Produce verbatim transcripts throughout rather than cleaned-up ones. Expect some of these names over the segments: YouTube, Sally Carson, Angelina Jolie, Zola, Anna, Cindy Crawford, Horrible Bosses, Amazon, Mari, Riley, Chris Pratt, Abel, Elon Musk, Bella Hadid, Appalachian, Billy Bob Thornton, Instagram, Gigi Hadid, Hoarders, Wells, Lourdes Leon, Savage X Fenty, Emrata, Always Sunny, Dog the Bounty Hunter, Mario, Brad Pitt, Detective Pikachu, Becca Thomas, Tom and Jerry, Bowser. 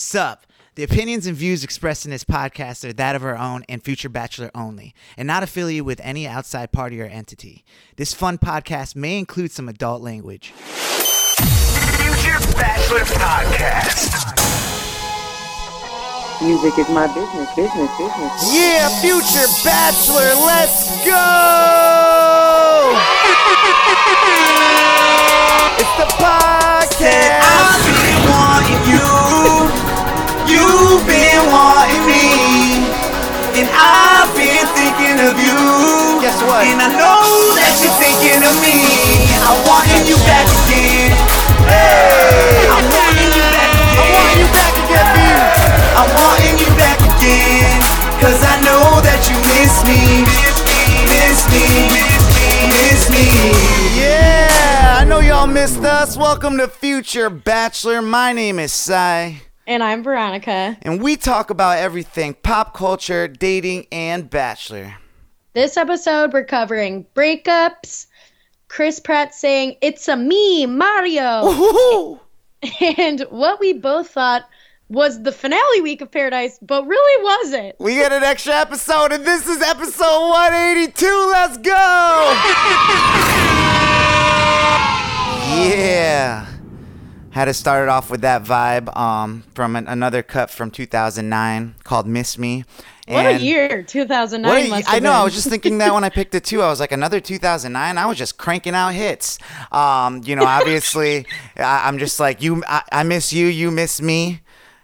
Sup. The opinions and views expressed in this podcast are that of our own and Future Bachelor only, and not affiliated with any outside party or entity. This fun podcast may include some adult language. Future Bachelor Podcast. Music is my business, business, business. Yeah, Future Bachelor, let's go! It's the podcast. I've been wanting you, you've been wanting me, and I've been thinking of you. Guess what? And I know that you're thinking of me. I'm wanting you back again. Hey, I'm wanting you back again. I'm wanting you back again. I'm wanting you back again. Cause I know that you miss me, miss me, miss me. Yeah, I know y'all missed us. Welcome to Future Bachelor. My name is Sai. And I'm Veronica. And we talk about everything pop culture, dating, and Bachelor. This episode, we're covering breakups, Chris Pratt saying, "It's a me, Mario." Woo-hoo-hoo. And what we both thought was the finale week of Paradise, but really wasn't. We got an extra episode, and this is episode one eighty-two. Let's go! Yeah. Had to start it off with that vibe um, from an, another cut from two thousand nine called Miss Me. What and a year, two thousand nine what a, must have I know, been. I was just thinking that when I picked it, too. I was like, another two thousand nine? I was just cranking out hits. Um, you know, obviously, I, I'm just like, you. I, I miss you, you miss me,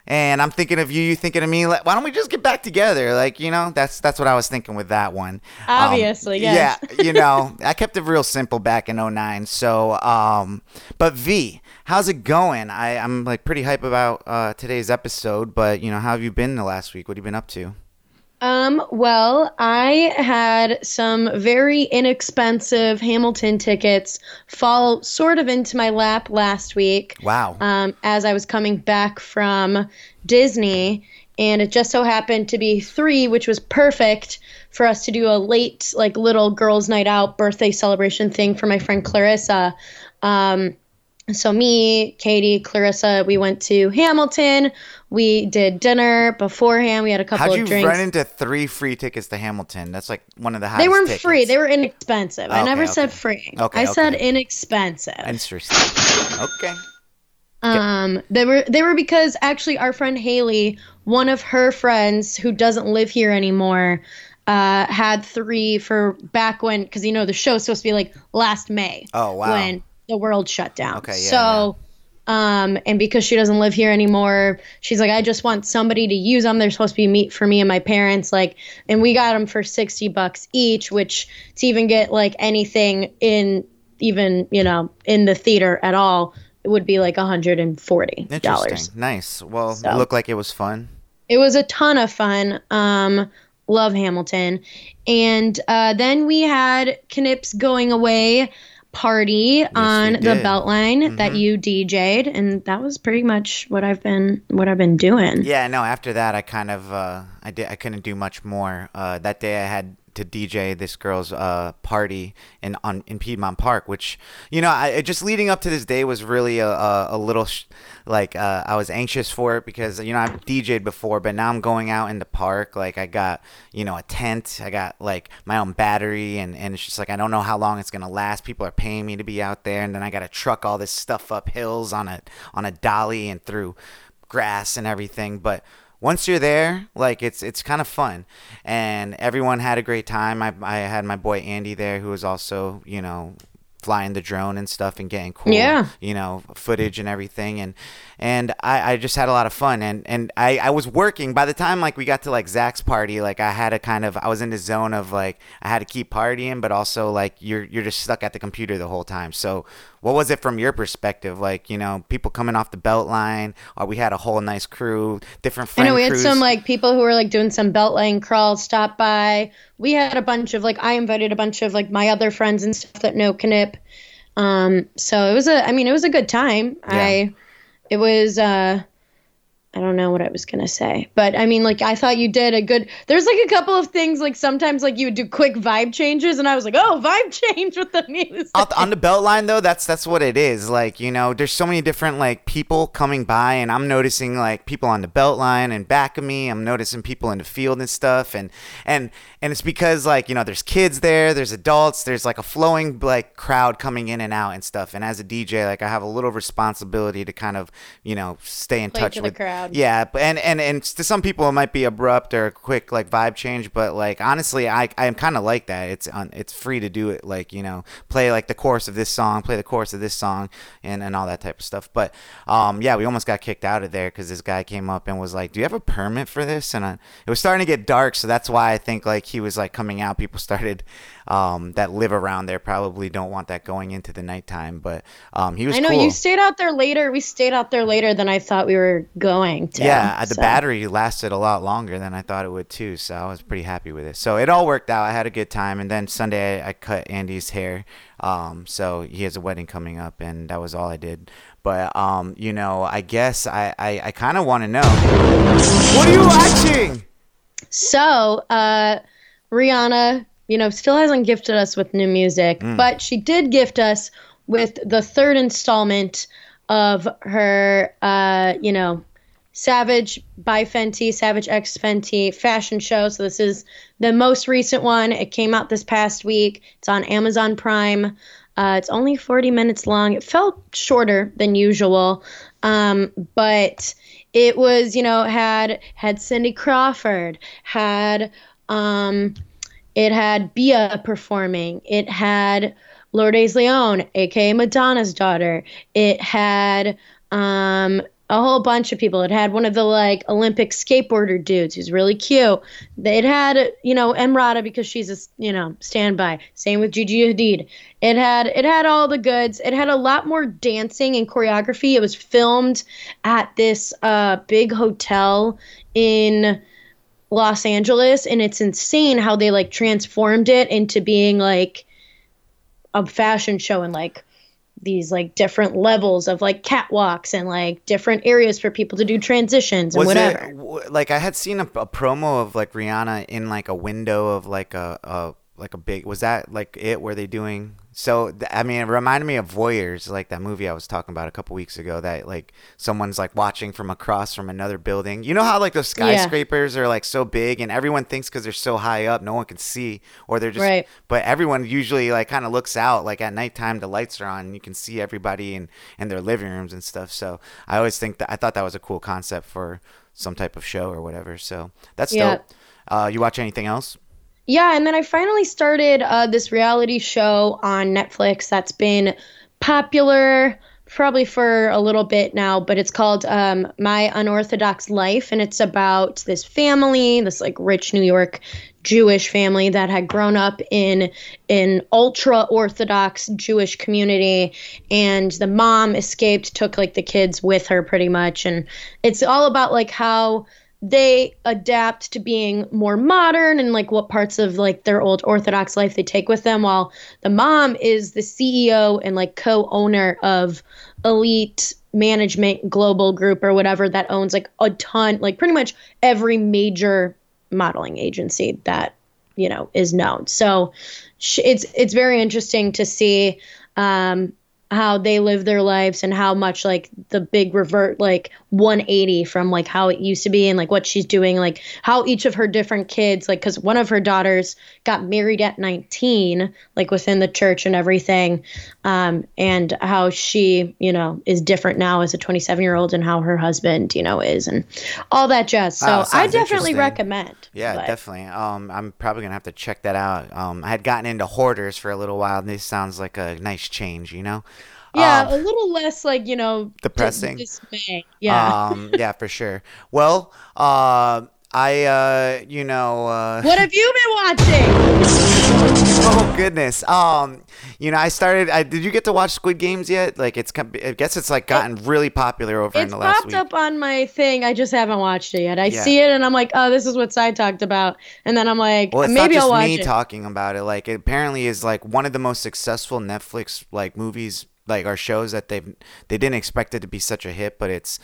and I'm thinking of you, you thinking of me. Like, why don't we just get back together? Like, you know, that's that's what I was thinking with that one. Obviously, um, yes. Yeah, you know, I kept it real simple back in oh nine. So, um, but V, how's it going? I, I'm, like, pretty hype about uh, today's episode, but, you know, how have you been the last week? What have you been up to? Um, well, I had some very inexpensive Hamilton tickets fall sort of into my lap last week. Wow. Um, as I was coming back from Disney, and it just so happened to be three, which was perfect for us to do a late, like, little girls' night out birthday celebration thing for my friend Clarissa. Um, so me, Katie, Clarissa, we went to Hamilton. We did dinner beforehand. We had a couple of drinks. How'd you run into three free tickets to Hamilton? That's like one of the highest tickets. They weren't tickets. free. They were inexpensive. Oh, I okay, never okay. said free. Okay, I okay. said inexpensive. Interesting. Okay. Um, they were they were because actually our friend Haley, one of her friends who doesn't live here anymore, uh, had three for back when, because you know the show's supposed to be like last May. Oh wow. When the world shut down. Okay. Yeah. So. Yeah. Um, and because she doesn't live here anymore, she's like, I just want somebody to use them. They're supposed to be meat for me and my parents. Like, and we got them for sixty bucks each, which to even get like anything in even, you know, in the theater at all, it would be like one hundred forty dollars. Interesting. Nice. Well, so, it looked like it was fun. It was a ton of fun. Um, love Hamilton. And, uh, then we had Knips going away party yes, on the Beltline mm-hmm. that you D J'd, and that was pretty much what I've been what I've been doing. Yeah, no. After that, I kind of uh, I did I couldn't do much more. Uh, that day, I had to D J this girl's uh, party in on in Piedmont Park, which you know, I just leading up to this day was really a a, a little sh- like uh, I was anxious for it because you know I've D J'd before, but now I'm going out in the park. Like I got you know a tent, I got like my own battery, and and it's just like I don't know how long it's gonna last. People are paying me to be out there, and then I got to truck all this stuff up hills on a on a dolly and through grass and everything, but. Once you're there, like it's it's kind of fun, and everyone had a great time. I I had my boy Andy there, who was also you know flying the drone and stuff and getting cool yeah. you know footage and everything, and and I, I just had a lot of fun, and and I, I was working by the time like we got to like Zach's party, like I had a kind of I was in the zone of like I had to keep partying, but also like you're you're just stuck at the computer the whole time, so. What was it from your perspective? Like, you know, people coming off the Beltline, or we had a whole nice crew, different friend I know, we crews. Had some, like, people who were, like, doing some Beltline crawl, stop by. We had a bunch of, like, I invited a bunch of, like, my other friends and stuff that know Knip. Um, so it was a, I mean, it was a good time. Yeah. I, it was, uh, I don't know what I was going to say, but I mean, like, I thought you did a good, there's like a couple of things, like sometimes like you would do quick vibe changes and I was like, oh, vibe change with the music. On the Beltline though, that's, that's what it is. Like, you know, there's so many different like people coming by and I'm noticing like people on the Beltline and back of me, I'm noticing people in the field and stuff. And, and, and it's because like, you know, there's kids there, there's adults, there's like a flowing like crowd coming in and out and stuff. And as a D J, like I have a little responsibility to kind of, you know, stay in Play touch to with the crowd. Yeah, and, and and to some people it might be abrupt or a quick like vibe change, but like honestly, I I'm kind of like that. It's on, it's free to do it. Like you know, play like the chorus of this song, play the chorus of this song, and, and all that type of stuff. But um, yeah, we almost got kicked out of there because this guy came up and was like, "Do you have a permit for this?" And I, it was starting to get dark, so that's why I think like he was like coming out. People started um that live around there probably don't want that going into the nighttime. But um, he was. I know cool. You stayed out there later. We stayed out there later than I thought we were going. Too, yeah, the so. battery lasted a lot longer than I thought it would too, so I was pretty happy with it. So it all worked out. I had a good time, and then Sunday I, I cut Andy's hair. Um, so he has a wedding coming up, and that was all I did. But um, you know, I guess I I, I kind of want to know. What are you watching? So uh, Rihanna, you know, still hasn't gifted us with new music, mm. but she did gift us with the third installment of her, uh, you know. Savage by Fenty, Savage X Fenty fashion show. So this is the most recent one. It came out this past week. It's on Amazon Prime. Uh, it's only forty minutes long. It felt shorter than usual, um, but it was, you know, had had Cindy Crawford, had um, it had Bia performing. It had Lourdes Leon, aka Madonna's daughter. It had. Um, A whole bunch of people. It had one of the like Olympic skateboarder dudes who's really cute. It had, you know, Emrata because she's a, you know, standby. Same with Gigi Hadid. It had it had all the goods. It had a lot more dancing and choreography. It was filmed at this uh, big hotel in Los Angeles, and it's insane how they like transformed it into being like a fashion show and like. These like different levels of like catwalks and like different areas for people to do transitions and was whatever. It, like I had seen a, a promo of like Rihanna in like a window of like a, a like a big. Was that like it? Were they doing? So th- I mean, it reminded me of Voyeurs, like that movie I was talking about a couple weeks ago. That like someone's like watching from across from another building. You know how like those skyscrapers yeah. are like so big, and everyone thinks because they're so high up, no one can see, or they're just. Right. But everyone usually like kind of looks out. Like at nighttime, the lights are on, and you can see everybody in in their living rooms and stuff. So I always think that I thought that was a cool concept for some type of show or whatever. So that's yeah. dope. Uh, you watch anything else? Yeah, and then I finally started uh, this reality show on Netflix that's been popular probably for a little bit now, but it's called um, My Unorthodox Life, and it's about this family, this like rich New York Jewish family that had grown up in an ultra-Orthodox Jewish community, and the mom escaped, took like the kids with her pretty much, and it's all about like how they adapt to being more modern and like what parts of like their old Orthodox life they take with them, while the mom is the C E O and like co-owner of Elite Management Global Group or whatever that owns like a ton, like pretty much every major modeling agency that, you know, is known. So it's, it's very interesting to see, um, how they live their lives and how much like the big revert like one eighty from like how it used to be and like what she's doing, like how each of her different kids, like because one of her daughters got married at nineteen, like within the church and everything, um, and how she, you know, is different now as a twenty-seven year old and how her husband, you know, is and all that jazz. So wow, I definitely recommend. Yeah, but. definitely. Um, I'm probably gonna have to check that out. Um, I had gotten into Hoarders for a little while, and this sounds like a nice change, you know. Yeah, um, a little less like, you know, depressing. Dis- dismay. Yeah, um, yeah, for sure. Well, uh, I, uh, you know, uh, what have you been watching? Oh goodness, um, you know, I started. I, did you get to watch Squid Games yet? Like, it's, I guess it's like gotten it, really popular over in the last week. It's popped up on my thing. I just haven't watched it yet. I yeah. see it and I'm like, oh, this is what Sai talked about, and then I'm like, well, it's maybe not just I'll watch me it. Talking about it, like, it apparently is like one of the most successful Netflix like movies. Like our shows that they've they didn't expect it to be such a hit, but it's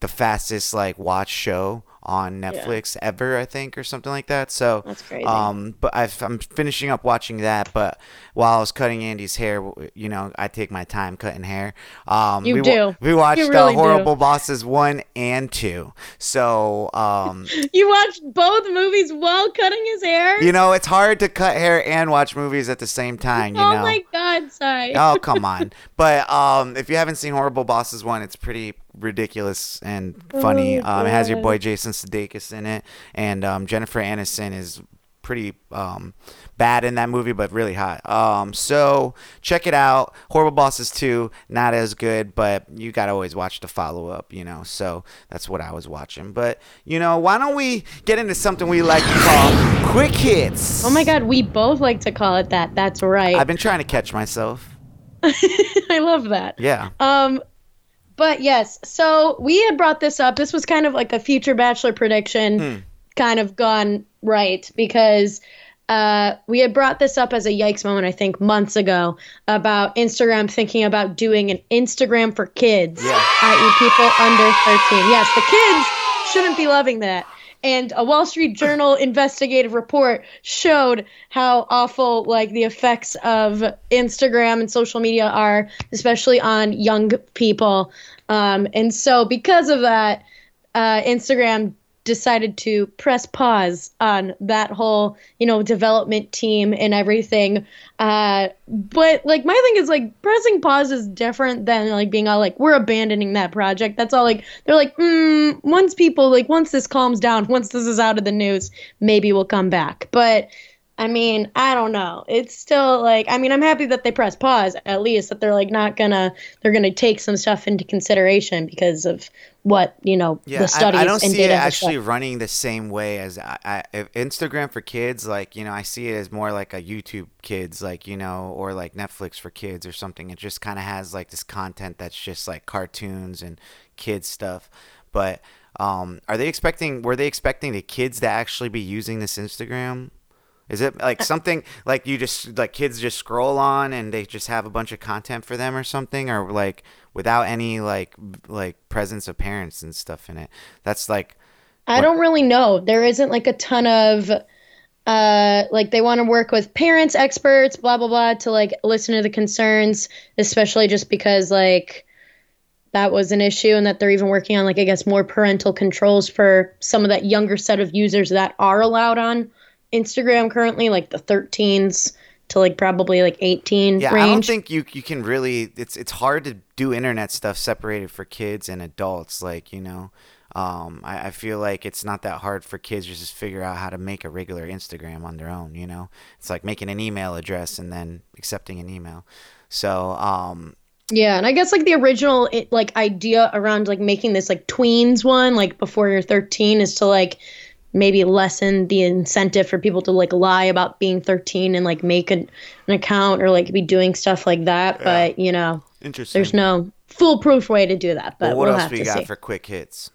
the fastest like watch show on Netflix yeah. ever, I think, or something like that. So that's crazy. Um, but I've, I'm finishing up watching that. But while I was cutting Andy's hair, you know, I take my time cutting hair. Um, you we, do. We watched you really uh, Horrible do. Bosses one and two. So um, you watched both movies while cutting his hair. You know, it's hard to cut hair and watch movies at the same time. You oh know? my God, sorry. Oh come on. But um, if you haven't seen Horrible Bosses one, it's pretty ridiculous and funny. Oh, um, it has your boy Jason Sudeikis in it, and um, Jennifer Aniston is pretty um, bad in that movie, but really hot. Um, so check it out. Horrible Bosses two, not as good, but you gotta always watch the follow up, you know. So that's what I was watching. But you know, why don't we get into something we like to call quick hits? Oh my God, we both like to call it that. That's right. I've been trying to catch myself. I love that. Yeah. Um. But yes, so we had brought this up. This was kind of like a future Bachelor prediction mm. kind of gone right, because uh, we had brought this up as a yikes moment, I think, months ago, about Instagram thinking about doing an Instagram for kids, yeah. that is people under thirteen. Yes, the kids shouldn't be loving that. And a Wall Street Journal investigative report showed how awful like the effects of Instagram and social media are, especially on young people. Um, and so because of that, uh, Instagram decided to press pause on that whole, you know, development team and everything. Uh, but like my thing is like pressing pause is different than like being all like, we're abandoning that project. That's all like, they're like, mm, once people like, once this calms down, once this is out of the news, maybe we'll come back. But I mean, I don't know. It's still like, I mean, I'm happy that they press pause, at least that they're like not gonna, they're gonna take some stuff into consideration because of what, you know, yeah, the studies. I, I don't and see data it actually stuff. running the same way as I, I, Instagram for kids. Like, you know, I see it as more like a YouTube kids, like, you know, or like Netflix for kids or something. It just kind of has like this content that's just like cartoons and kids stuff. But um, are they expecting, were they expecting the kids to actually be using this Instagram? Is it like something like you just like kids just scroll on and they just have a bunch of content for them or something, or like without any like like presence of parents and stuff in it? That's like I what- don't really know. There isn't like a ton of uh, like they want to work with parents, experts, blah, blah, blah, to like listen to the concerns, especially just because like that was an issue and that they're even working on like, I guess, more parental controls for some of that younger set of users that are allowed on Instagram currently, like the thirteens to like probably like eighteen yeah, range. I don't think you you can really, it's it's hard to do internet stuff separated for kids and adults, like, you know. Um, I, I feel like it's not that hard for kids to just figure out how to make a regular Instagram on their own, you know. It's like making an email address and then accepting an email. So um yeah, and I guess like the original it, like idea around like making this like tweens one, like before you're thirteen, is to like maybe lessen the incentive for people to like lie about being thirteen and like make an, an account or like be doing stuff like that. Yeah. But you know, interesting. There's no foolproof way to do that. But well, what we'll else have we to got see. For quick hits?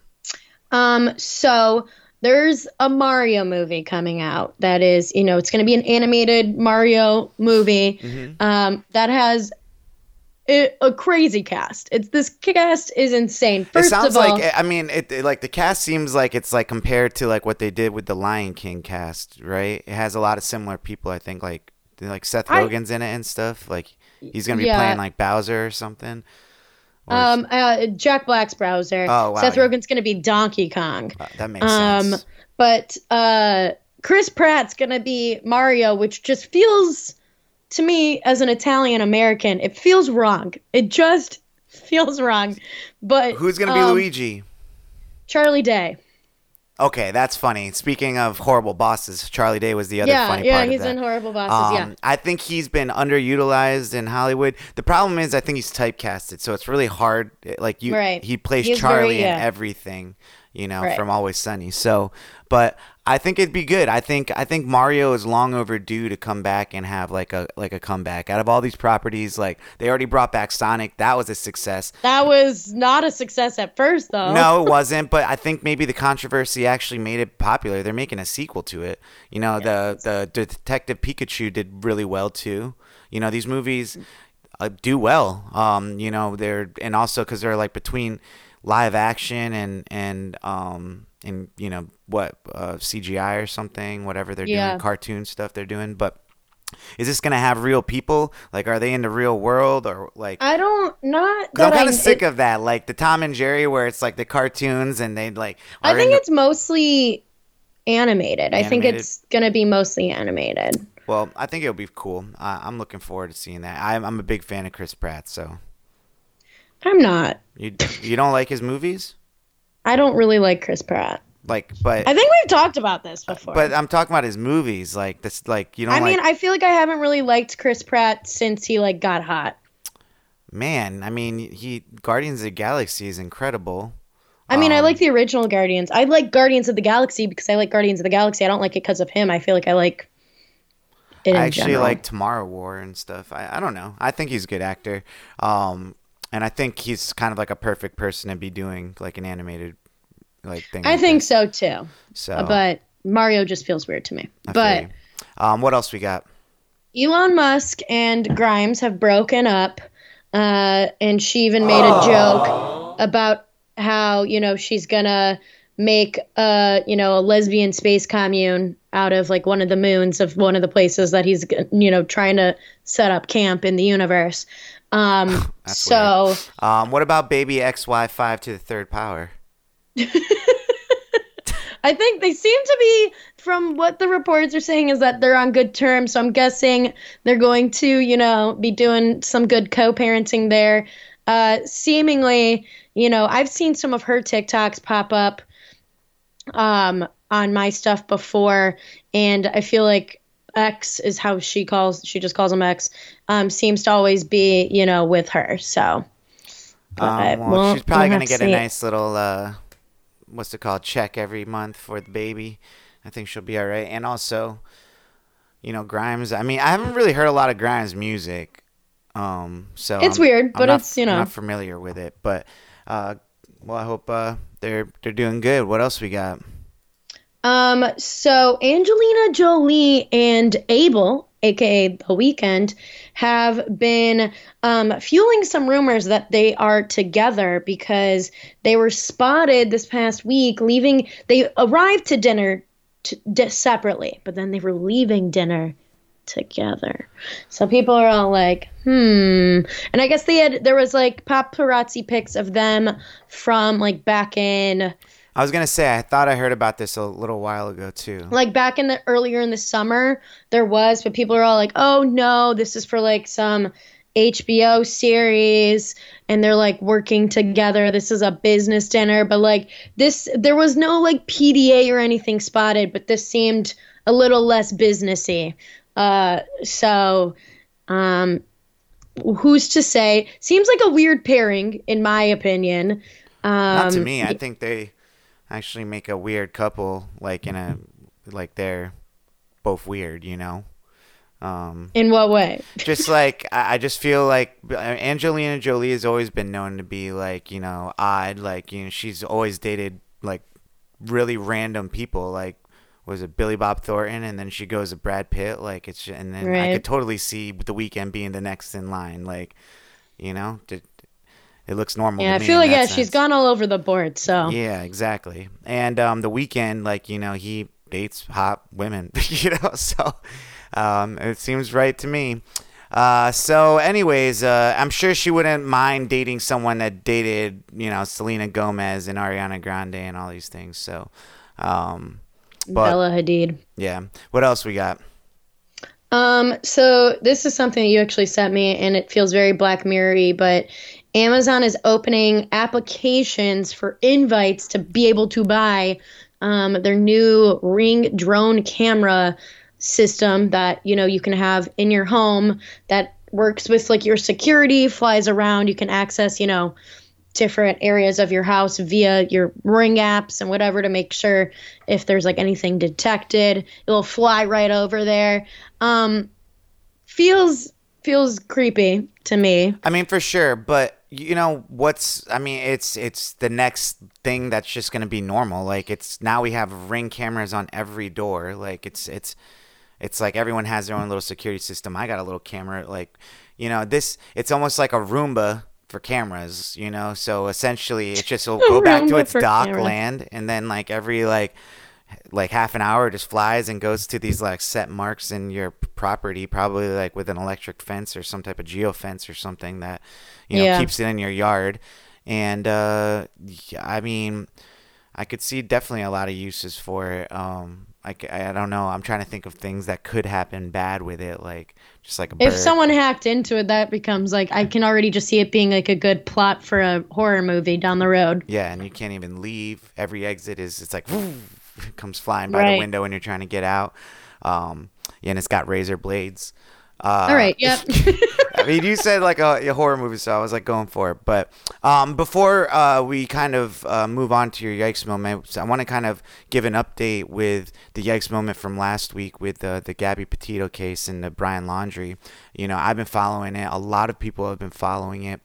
Um, so there's a Mario movie coming out that is, you know, it's going to be an animated Mario movie mm-hmm. um, that has It, a crazy cast. It's this cast is insane. First it sounds of all, like I mean, it, it like the cast seems like it's like compared to like what they did with the Lion King cast, right? It has a lot of similar people. I think like like Seth Rogen's I, in it and stuff. Like he's gonna be yeah. playing like Bowser or something. Or um, uh, Jack Black's Bowser. Oh wow, Seth yeah. Rogen's gonna be Donkey Kong. Wow, that makes um, sense. But uh, Chris Pratt's gonna be Mario, which just feels. To me, as an Italian-American, it feels wrong. It just feels wrong. But who's going to um, be Luigi? Charlie Day. Okay, that's funny. Speaking of Horrible Bosses, Charlie Day was the other yeah, funny yeah, part of that. Yeah, he's in Horrible Bosses, um, yeah. I think he's been underutilized in Hollywood. The problem is I think he's typecasted, so it's really hard. Like you, right. He plays he's Charlie very, yeah. in everything, you know, right. from Always Sunny. So, but I think it'd be good. I think I think Mario is long overdue to come back and have like a like a comeback. Out of all these properties, like they already brought back Sonic. That was a success. That was not a success at first, though. No, it wasn't. But I think maybe the controversy actually made it popular. They're making a sequel to it. You know, yes. the the Detective Pikachu did really well too. You know, these movies uh, do well. Um, you know, they're and also because they're like between. live action and and um and you know what uh, C G I or something, whatever they're yeah. doing, cartoon stuff they're doing. But is this gonna have real people? Like, are they in the real world or like? I don't not. I'm kind of sick it, of that, like the Tom and Jerry, where it's like the cartoons and they like. I think it's the, mostly animated. animated. I think it's gonna be mostly animated. Well, I think it'll be cool. Uh, I'm looking forward to seeing that. I'm, I'm a big fan of Chris Pratt, so. I'm not. You you don't like his movies? I don't really like Chris Pratt. Like, but I think we've talked about this before. But I'm talking about his movies, like this, like you know. I mean, like, I feel like I haven't really liked Chris Pratt since he like got hot. Man, I mean, he Guardians of the Galaxy is incredible. I mean, um, I like the original Guardians. I like Guardians of the Galaxy because I like Guardians of the Galaxy. I don't like it because of him. I feel like I like. It in I actually general. Like Tomorrow War and stuff. I I don't know. I think he's a good actor. Um, and I think he's kind of like a perfect person to be doing like an animated. Like thing I like think that. so too. So, but Mario just feels weird to me. I but um, what else we got? Elon Musk and Grimes have broken up, uh, and she even made oh. a joke about how you know she's gonna make a you know a lesbian space commune out of like one of the moons of one of the places that he's you know trying to set up camp in the universe. Um, so, um, what about baby X Y five to the third power? I think they seem to be, from what the reports are saying, is that they're on good terms. So I'm guessing they're going to, you know, be doing some good co-parenting there. Uh, seemingly, you know, I've seen some of her TikToks pop up um, on my stuff before, and I feel like X is how she calls. She just calls him X. Um, seems to always be, you know, with her. So um, well, well, she's probably going to get a nice little. Uh... What's it called? Check every month for the baby. I think she'll be all right. And also, you know, Grimes. I mean, I haven't really heard a lot of Grimes music, um, so it's I'm, weird, I'm but not, it's you know, I'm not familiar with it. But uh, well, I hope uh, they're they're doing good. What else we got? Um, so Angelina Jolie and Abel, aka The Weeknd, have been um, fueling some rumors that they are together because they were spotted this past week leaving. They arrived to dinner to, d- separately, but then they were leaving dinner together. So people are all like, hmm. And I guess they had there was like paparazzi pics of them from like back in. I was going to say, I thought I heard about this a little while ago, too. Like back in the earlier in the summer, there was, but people are all like, oh, no, this is for like some H B O series. And they're like working together. This is a business dinner. But like this, there was no like P D A or anything spotted, but this seemed a little less businessy. Uh, so um, who's to say? Seems like a weird pairing, in my opinion. Um, Not to me. I think they... actually make a weird couple, like in a like they're both weird, you know. Um in what way? Just like I, I just feel like Angelina Jolie has always been known to be like, you know, odd, like, you know, she's always dated like really random people, like was it Billy Bob Thornton, and then she goes to Brad Pitt, like it's and then right. I could totally see The Weeknd being the next in line, like, you know, to, it looks normal. Yeah, to me I feel like yeah, sense. She's gone all over the board. So yeah, exactly. And um, The Weeknd, like you know, he dates hot women, you know. So um, it seems right to me. Uh, so, anyways, uh, I'm sure she wouldn't mind dating someone that dated, you know, Selena Gomez and Ariana Grande and all these things. So um, but, Bella Hadid. Yeah. What else we got? Um. So this is something that you actually sent me, and it feels very Black Mirror-y, but. Amazon is opening applications for invites to be able to buy um, their new Ring drone camera system that, you know, you can have in your home that works with like your security, flies around. You can access, you know, different areas of your house via your Ring apps and whatever to make sure if there's like anything detected, it'll fly right over there. Um, feels... Feels creepy to me. I mean, for sure. But, you know, what's I mean, it's it's the next thing that's just going to be normal. Like it's now we have Ring cameras on every door. Like it's it's it's like everyone has their own little security system. I got a little camera like, you know, this it's almost like a Roomba for cameras, you know? So essentially it just will go back to its dock cameras. land. And then like every like, like half an hour just flies and goes to these like set marks in your property, probably like with an electric fence or some type of geofence or something that, you know, yeah. keeps it in your yard. And, uh, yeah, I mean, I could see definitely a lot of uses for it. Um, Like, I don't know. I'm trying to think of things that could happen bad with it. Like, just like a bird. If someone hacked into it, that becomes like, I can already just see it being like a good plot for a horror movie down the road. Yeah. And you can't even leave. Every exit is, it's like, it comes flying by right. the window when you're trying to get out. Um, yeah, and it's got razor blades. Uh, All right. Yep. I mean, you said like a, a horror movie, so I was like going for it. But um, before uh, we kind of uh, move on to your yikes moment, I want to kind of give an update with the yikes moment from last week with uh, the Gabby Petito case and the Brian Laundrie. You know, I've been following it. A lot of people have been following it.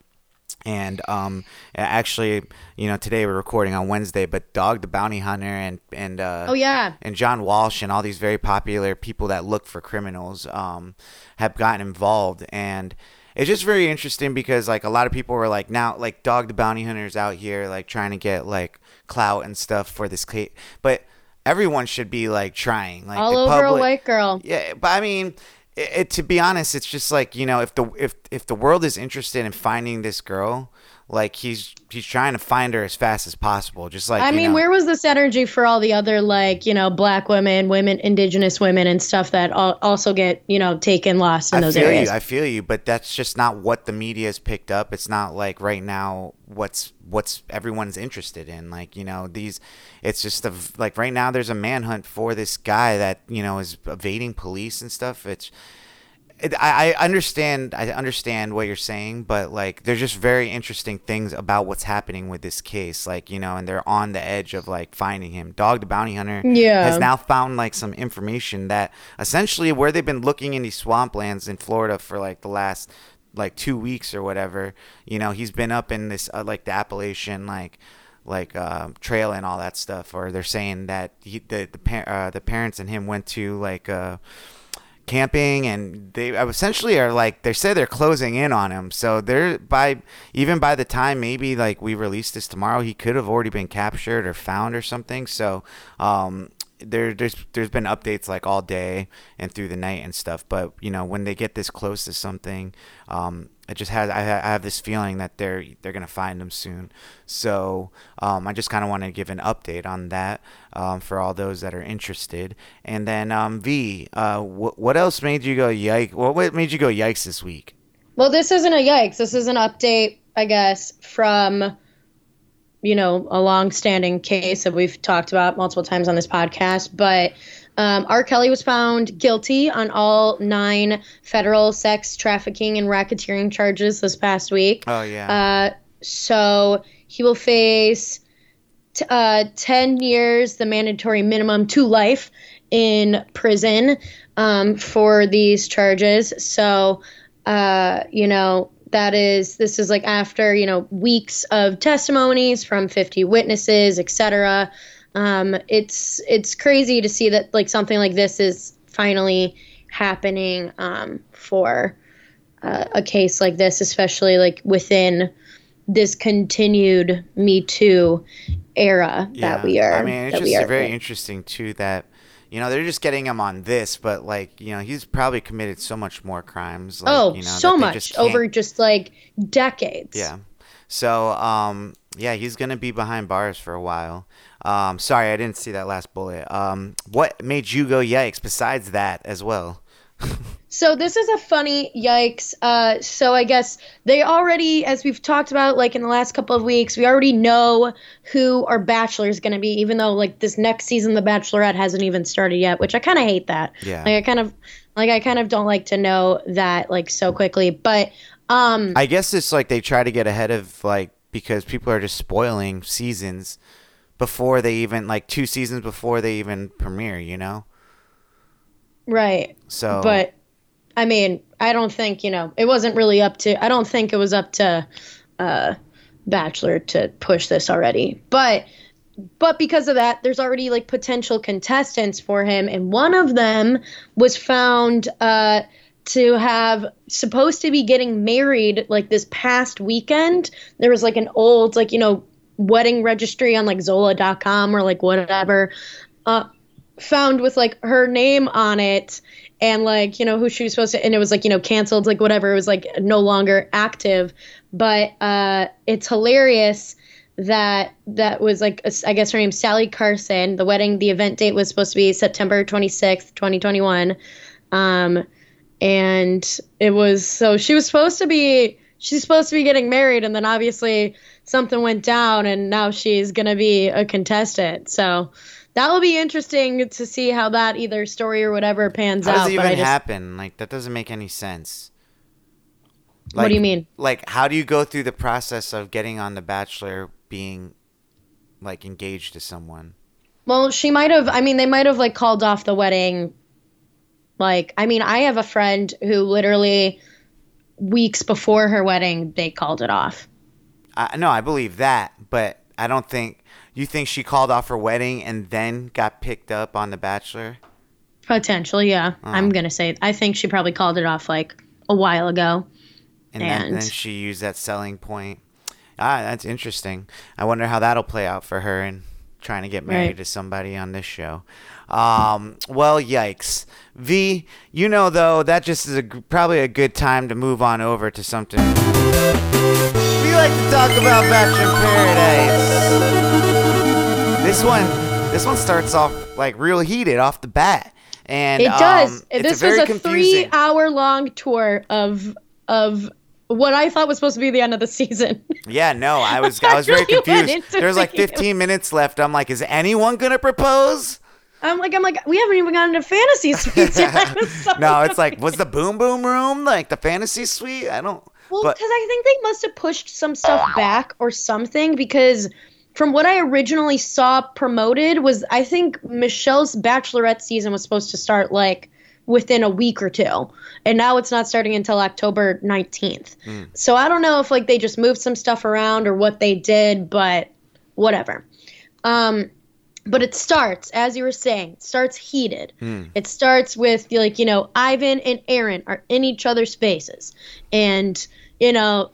And um, actually, you know, today we're recording on Wednesday, but Dog the Bounty Hunter and and uh, oh yeah, and John Walsh and all these very popular people that look for criminals um, have gotten involved, and it's just very interesting because like a lot of people were like, now like Dog the Bounty Hunter's out here like trying to get like clout and stuff for this case, but everyone should be like trying like all the over public, a white girl, yeah, but I mean. It, it, to be honest, it's just like, you know, if the if if the world is interested in finding this girl, like he's he's trying to find her as fast as possible. Just like I mean, you know, where was this energy for all the other like, you know, black women, women, indigenous women and stuff that all, also get, you know, taken, lost in I those feel areas. You, I feel you, but that's just not what the media has picked up. It's not like right now what's what's everyone's interested in. Like, you know, these it's just a, like right now there's a manhunt for this guy that, you know, is evading police and stuff. It's it, I, I understand. I understand what you're saying, but like there's just very interesting things about what's happening with this case. Like, you know, and they're on the edge of like finding him. Dog the Bounty Hunter yeah. has now found like some information that essentially where they've been looking in these swamplands in Florida for like the last like two weeks or whatever, you know, he's been up in this, uh, like the Appalachian, like, like, uh, trail and all that stuff. Or they're saying that he, the, the, par- uh, the parents and him went to like, uh, camping, and they essentially are like, they say they're closing in on him. So they're by, even by the time maybe like we release this tomorrow, he could have already been captured or found or something. So, um, There, there's, there's been updates like all day and through the night and stuff. But you know, when they get this close to something, um, it just has. I, I have this feeling that they're they're gonna find them soon. So um, I just kind of want to give an update on that um, for all those that are interested. And then um, V, uh, wh- what else made you go yikes? What made you go yikes this week? Well, this isn't a yikes. This is an update, I guess, from. You know, a long-standing case that we've talked about multiple times on this podcast. But um, R. Kelly was found guilty on all nine federal sex trafficking and racketeering charges this past week. Oh, yeah. Uh, so he will face t- uh, ten years, the mandatory minimum to life in prison um, for these charges. So, uh, you know... That is, this is like after, you know, weeks of testimonies from fifty witnesses, et cetera. Um, it's, it's crazy to see that like something like this is finally happening um, for uh, a case like this, especially like within this continued Me Too era yeah. that we are. I mean, it's just very in. interesting too that, you know, they're just getting him on this, but, like, you know, he's probably committed so much more crimes. Like, oh, you know, so much just over just, like, decades. Yeah. So, um, yeah, he's going to be behind bars for a while. Um, sorry, I didn't see that last bullet. Um, what made you go yikes besides that as well? So this is a funny yikes. Uh, so I guess they already, as we've talked about, like in the last couple of weeks, we already know who our Bachelor is going to be, even though like this next season, The Bachelorette hasn't even started yet, which I kind of hate that. Yeah. Like I kind of, like I kind of don't like to know that like so quickly, but um, I guess it's like they try to get ahead of like, because people are just spoiling seasons before they even like two seasons before they even premiere, you know? Right. So, but. I mean, I don't think, you know, it wasn't really up to, I don't think it was up to uh, Bachelor to push this already. But, but because of that, there's already like potential contestants for him. And one of them was found uh, to have supposed to be getting married like this past weekend. There was like an old, like, you know, wedding registry on like Zola dot com or like whatever, uh, found with like her name on it and like, you know, who she was supposed to, and it was like, you know, canceled, like whatever. It was like no longer active, but, uh, it's hilarious that that was like, a, I guess her name's Sally Carson. The wedding, the event date was supposed to be September twenty-sixth, twenty twenty-one. Um, and it was, so she was supposed to be, she's supposed to be getting married, and then obviously something went down and now she's going to be a contestant. So that will be interesting to see how that either story or whatever pans out. How does out, it even just, happen? Like, that doesn't make any sense. Like, what do you mean? Like, how do you go through the process of getting on The Bachelor, being like engaged to someone? Well, she might have, I mean, they might have like called off the wedding. Like, I mean, I have a friend who literally weeks before her wedding, they called it off. I, no, I believe that, but I don't think, you think she called off her wedding and then got picked up on The Bachelor? Potentially, yeah. Oh. I'm going to say, I think she probably called it off like a while ago. And, and... Then, then she used that selling point. Ah, that's interesting. I wonder how that'll play out for her and trying to get married right. to somebody on this show. Um, well, yikes. V, you know, though, that just is a, probably a good time to move on over to something. We like to talk about Bachelor in Paradise. This one, this one starts off like real heated off the bat. And it does. Um, this was a confusing. three-hour-long tour of of. What I thought was supposed to be the end of the season. Yeah, no, I was I was I really very confused. There was like fifteen minutes left. I'm like, is anyone gonna propose? I'm like, I'm like, we haven't even gotten into fantasy suites yet. So no, it's like, was the Boom Boom Room like the fantasy suite? I don't. Well, because I think they must have pushed some stuff back or something. Because from what I originally saw promoted was, I think Michelle's Bachelorette season was supposed to start like within a week or two, and now it's not starting until October nineteenth. Mm. So I don't know if like they just moved some stuff around or what they did, but whatever. Um, but it starts, as you were saying, it starts heated. Mm. It starts with like, you know, Ivan and Aaron are in each other's faces, and you know,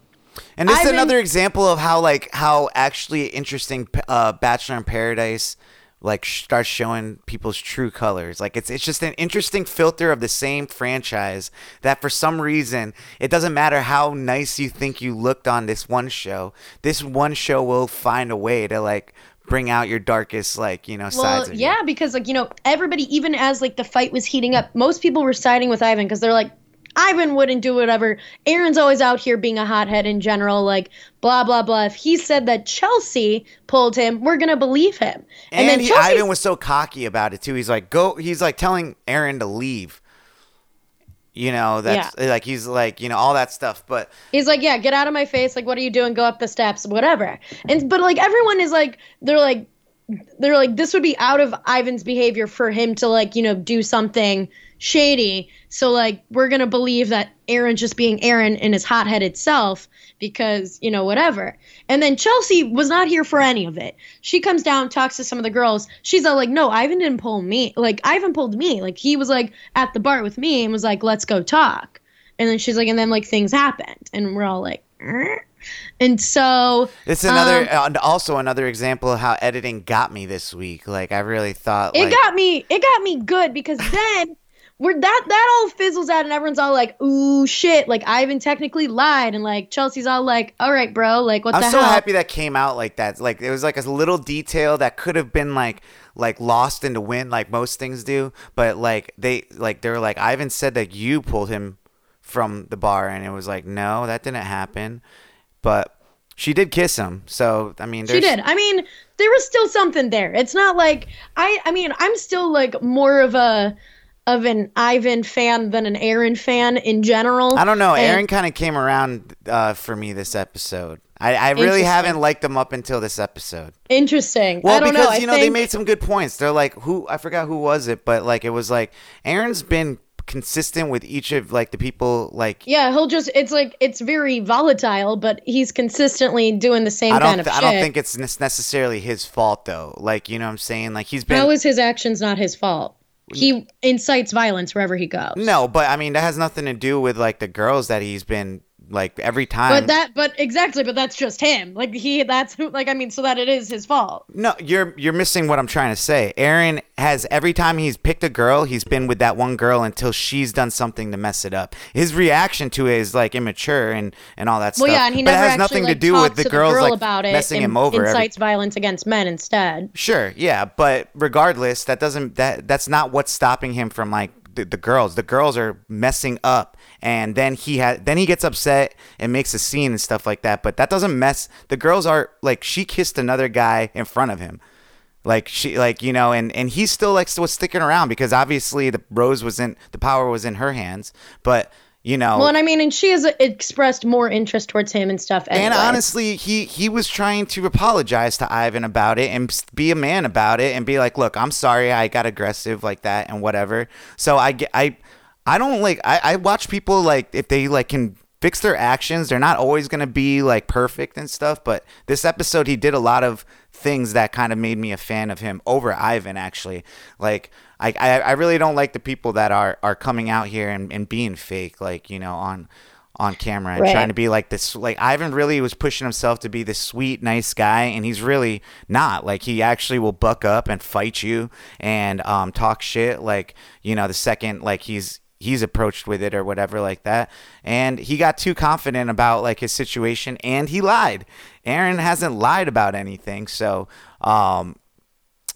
and this Ivan- is another example of how like how actually interesting uh, Bachelor in Paradise like starts showing people's true colors. Like it's it's just an interesting filter of the same franchise that for some reason, it doesn't matter how nice you think you looked on this one show, this one show will find a way to like bring out your darkest, like, you know, well, sides of yeah, you. Because like, you know, everybody, even as like the fight was heating up, most people were siding with Ivan because they're like, Ivan wouldn't do whatever. Aaron's always out here being a hothead in general, like blah, blah, blah. If he said that Chelsea pulled him, we're going to believe him. And, and then he, Ivan was so cocky about it too. He's like, go, he's like telling Aaron to leave. You know, that's yeah. like, he's like, you know, all that stuff, but he's like, yeah, get out of my face. Like, what are you doing? Go up the steps, whatever. And, but like everyone is like, they're like, they're like, this would be out of Ivan's behavior for him to like, you know, do something shady. So like, we're going to believe that Aaron's just being Aaron in his hot-headed self because, you know, whatever. And then Chelsea was not here for any of it. She comes down, talks to some of the girls. She's all like, no, Ivan didn't pull me. Like, Ivan pulled me. Like, he was like at the bar with me and was like, let's go talk. And then she's like, and then like things happened. And we're all like, eh? And so it's another um, also another example of how editing got me this week. Like I really thought it like, got me. It got me good because then we're that that all fizzles out and everyone's all like, "Ooh, shit!" Like Ivan technically lied, and like Chelsea's all like, "All right, bro. Like what?" I'm the so hell? happy that came out like that. Like it was like a little detail that could have been like like lost in the wind, like most things do. But like they like they were like Ivan said that you pulled him from the bar, and it was like, no, that didn't happen. But she did kiss him. So, I mean, she did. I mean, there was still something there. It's not like I I mean, I'm still like more of a of an Ivan fan than an Aaron fan in general. I don't know. And Aaron kind of came around uh, for me this episode. I, I really haven't liked them up until this episode. Interesting. Well, I don't because, know. you know, think... they made some good points. They're like, who I forgot who was it. But like it was like Aaron's been consistent with each of like the people like yeah he'll just it's like it's very volatile, but he's consistently doing the same kind of th- shit. I don't think it's necessarily his fault though, like, you know what I'm saying? Like he's been how is his actions not his fault? He incites violence wherever he goes. No, but I mean, that has nothing to do with like the girls that he's been like every time. But that, but exactly, but that's just him. Like he, that's who, like I mean, so that it is his fault. No, you're you're missing what I'm trying to say. Aaron has every time he's picked a girl, he's been with that one girl until she's done something to mess it up. His reaction to it is like immature and, and all that well, stuff. Well, yeah, and he but never it has actually, nothing like, to do with the, the girls girl like about it messing him over. Incites every- violence against men instead. Sure, yeah, but regardless, that doesn't that that's not what's stopping him from like the, the girls. The girls are messing up. And then he ha- then he gets upset and makes a scene and stuff like that. But that doesn't mess. The girls are like, she kissed another guy in front of him. Like she, like, you know, and, and he still like was sticking around because obviously the rose was in the power was in her hands. But, you know, well, and I mean, and she has expressed more interest towards him and stuff. Anyway. And honestly, he he was trying to apologize to Ivan about it and be a man about it and be like, look, I'm sorry, I got aggressive like that and whatever. So I get I. I don't like I, I watch people like if they like can fix their actions, they're not always going to be like perfect and stuff. But this episode, he did a lot of things that kind of made me a fan of him over Ivan, actually. Like I, I, I really don't like the people that are, are coming out here and, and being fake, like, you know, on on camera and right. trying to be like this. Like Ivan really was pushing himself to be this sweet, nice guy. And he's really not. Like he actually will buck up and fight you and um talk shit like, you know, the second like he's. he's approached with it or whatever like that. And he got too confident about like his situation and he lied. Aaron hasn't lied about anything. So, um,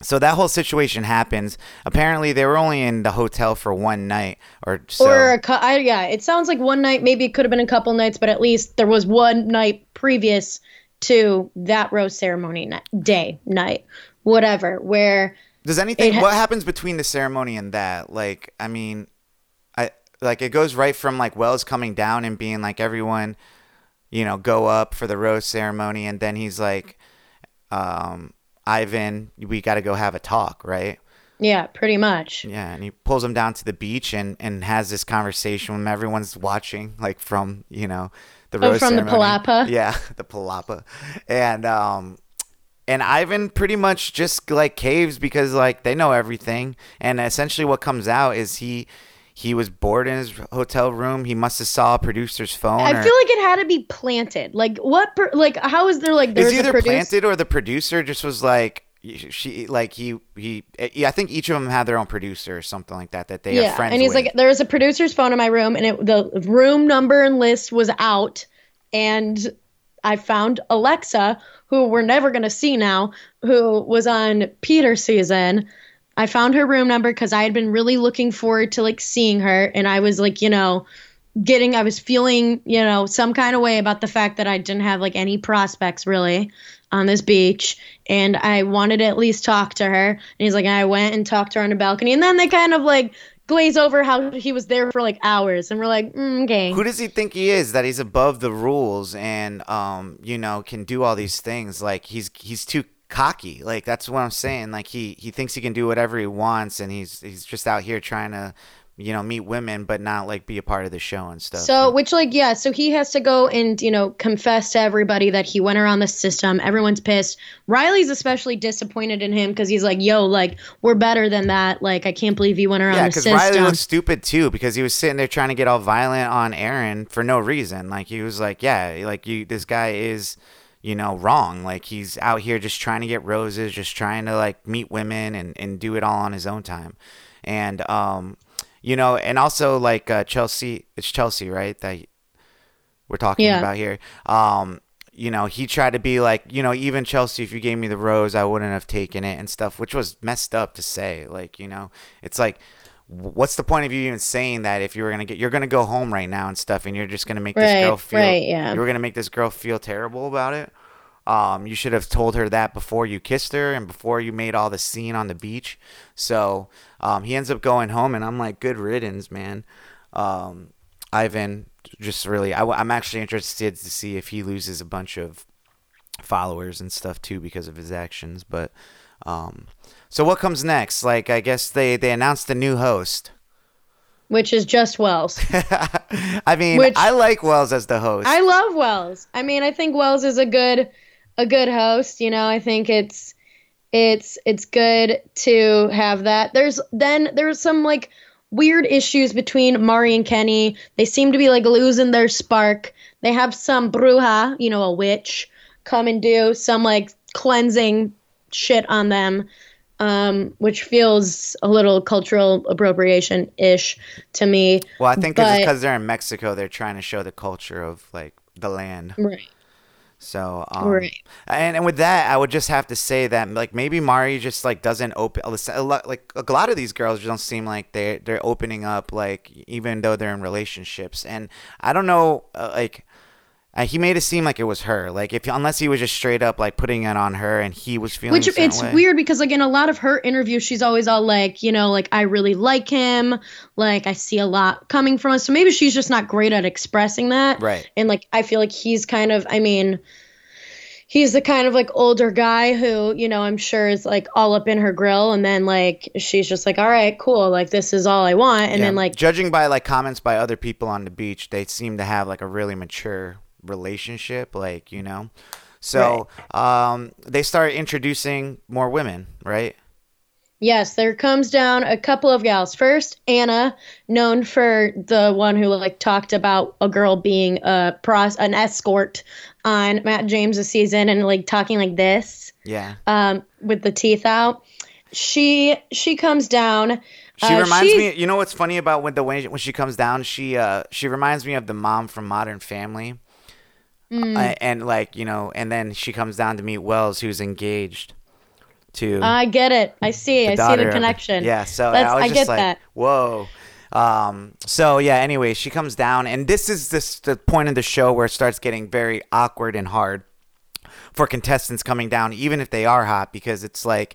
so that whole situation happens. Apparently they were only in the hotel for one night or so. Or a cu- I, yeah, it sounds like one night, maybe it could have been a couple nights, but at least there was one night previous to that rose ceremony night, day, night, whatever, where does anything, ha- what happens between the ceremony and that? Like, I mean, like it goes right from like Wells coming down and being like, everyone, you know, go up for the rose ceremony. And then he's like, um, Ivan, we got to go have a talk. Right. Yeah, pretty much. Yeah. And he pulls him down to the beach and, and has this conversation when everyone's watching, like from, you know, the rose oh, from ceremony. the palapa. Yeah. The palapa. And, um, and Ivan pretty much just like caves because like they know everything. And essentially what comes out is he, He was bored in his hotel room. He must have saw a producer's phone. I or... feel like it had to be planted. Like what? Per- like how is there like? It's either produ- planted or the producer just was like she like he he. I think each of them had their own producer or something like that that they yeah. are friends. And he's with. like, there was a producer's phone in my room, and it, the room number and list was out, and I found Alexa, who we're never gonna see now, who was on Peter's season. I found her room number because I had been really looking forward to like seeing her. And I was like, you know, getting, I was feeling, you know, some kind of way about the fact that I didn't have like any prospects really on this beach. And I wanted to at least talk to her. And he's like, and I went and talked to her on a balcony. And then they kind of like glaze over how he was there for like hours. And we're like, mm, okay. Who does he think he is that he's above the rules and, um, you know, can do all these things? Like he's, he's too cocky. Like that's what I'm saying. Like he he thinks he can do whatever he wants and he's he's just out here trying to, you know, meet women but not like be a part of the show and stuff. So which like yeah, so he has to go and, you know, confess to everybody that he went around the system. Everyone's pissed. Riley's especially disappointed in him because he's like, yo, like we're better than that. Like I can't believe he went around yeah, the system. Yeah, because Riley looked stupid too because he was sitting there trying to get all violent on Aaron for no reason. Like he was like, yeah, like you this guy is you know, wrong. Like he's out here just trying to get roses, just trying to like meet women and, and do it all on his own time. And, um, you know, and also like, uh, Chelsea, it's Chelsea, right? That we're talking yeah. about here. Um, you know, he tried to be like, you know, even Chelsea, if you gave me the rose, I wouldn't have taken it and stuff, which was messed up to say, like, you know, it's like, what's the point of you even saying that if you were gonna get you're gonna go home right now and stuff and you're just gonna make right, this girl feel right, yeah. you were gonna make this girl feel terrible about it. Um, you should have told her that before you kissed her and before you made all the scene on the beach. So um, he ends up going home and I'm like, good riddance, man. Um, Ivan, just really, I, I'm actually interested to see if he loses a bunch of followers and stuff too because of his actions, but. Um, so what comes next? Like, I guess they, they announced the new host. Which is just Wells. I mean, Which, I like Wells as the host. I love Wells. I mean, I think Wells is a good, a good host. You know, I think it's, It's it's good to have that. There's then there's some like weird issues between Mari and Kenny. They seem to be like losing their spark. They have some bruja, you know, a witch, come and do some like cleansing shit on them, um, which feels a little cultural appropriation ish to me. Well, I think it's because they're in Mexico. They're trying to show the culture of like the land. Right. So, um, right. and, and with that, I would just have to say that like maybe Mari just like doesn't open a lot, like a lot of these girls don't seem like they they're opening up, like even though they're in relationships. And I don't know, uh, like uh, he made it seem like it was her, like if unless he was just straight up like putting it on her and he was feeling. Which it's way. weird because like in a lot of her interviews, she's always all like, you know, like I really like him, like I see a lot coming from us. So maybe she's just not great at expressing that. Right. And like I feel like he's kind of, I mean, he's the kind of like older guy who, you know, I'm sure is like all up in her grill. And then like she's just like, all right, cool. Like this is all I want. And yeah. then like judging by like comments by other people on the beach, they seem to have like a really mature relationship, like, you know. So right. um, they start introducing more women, right? Yes, there comes down a couple of gals. First, Anna, known for the one who like talked about a girl being a pros- an escort on Matt James's season and like talking like this. Yeah. Um, with the teeth out. She she comes down. She uh, reminds me. You know what's funny about when the way when she comes down, she uh she reminds me of the mom from Modern Family. Mm. Uh, and like, you know, and then she comes down to meet Wells, who's engaged. To I get it. I see. I see the connection. Yeah. So That's, I was I just get like, that. whoa. Um, so yeah, anyway, she comes down and this is this the point of the show where it starts getting very awkward and hard for contestants coming down, even if they are hot, because it's like,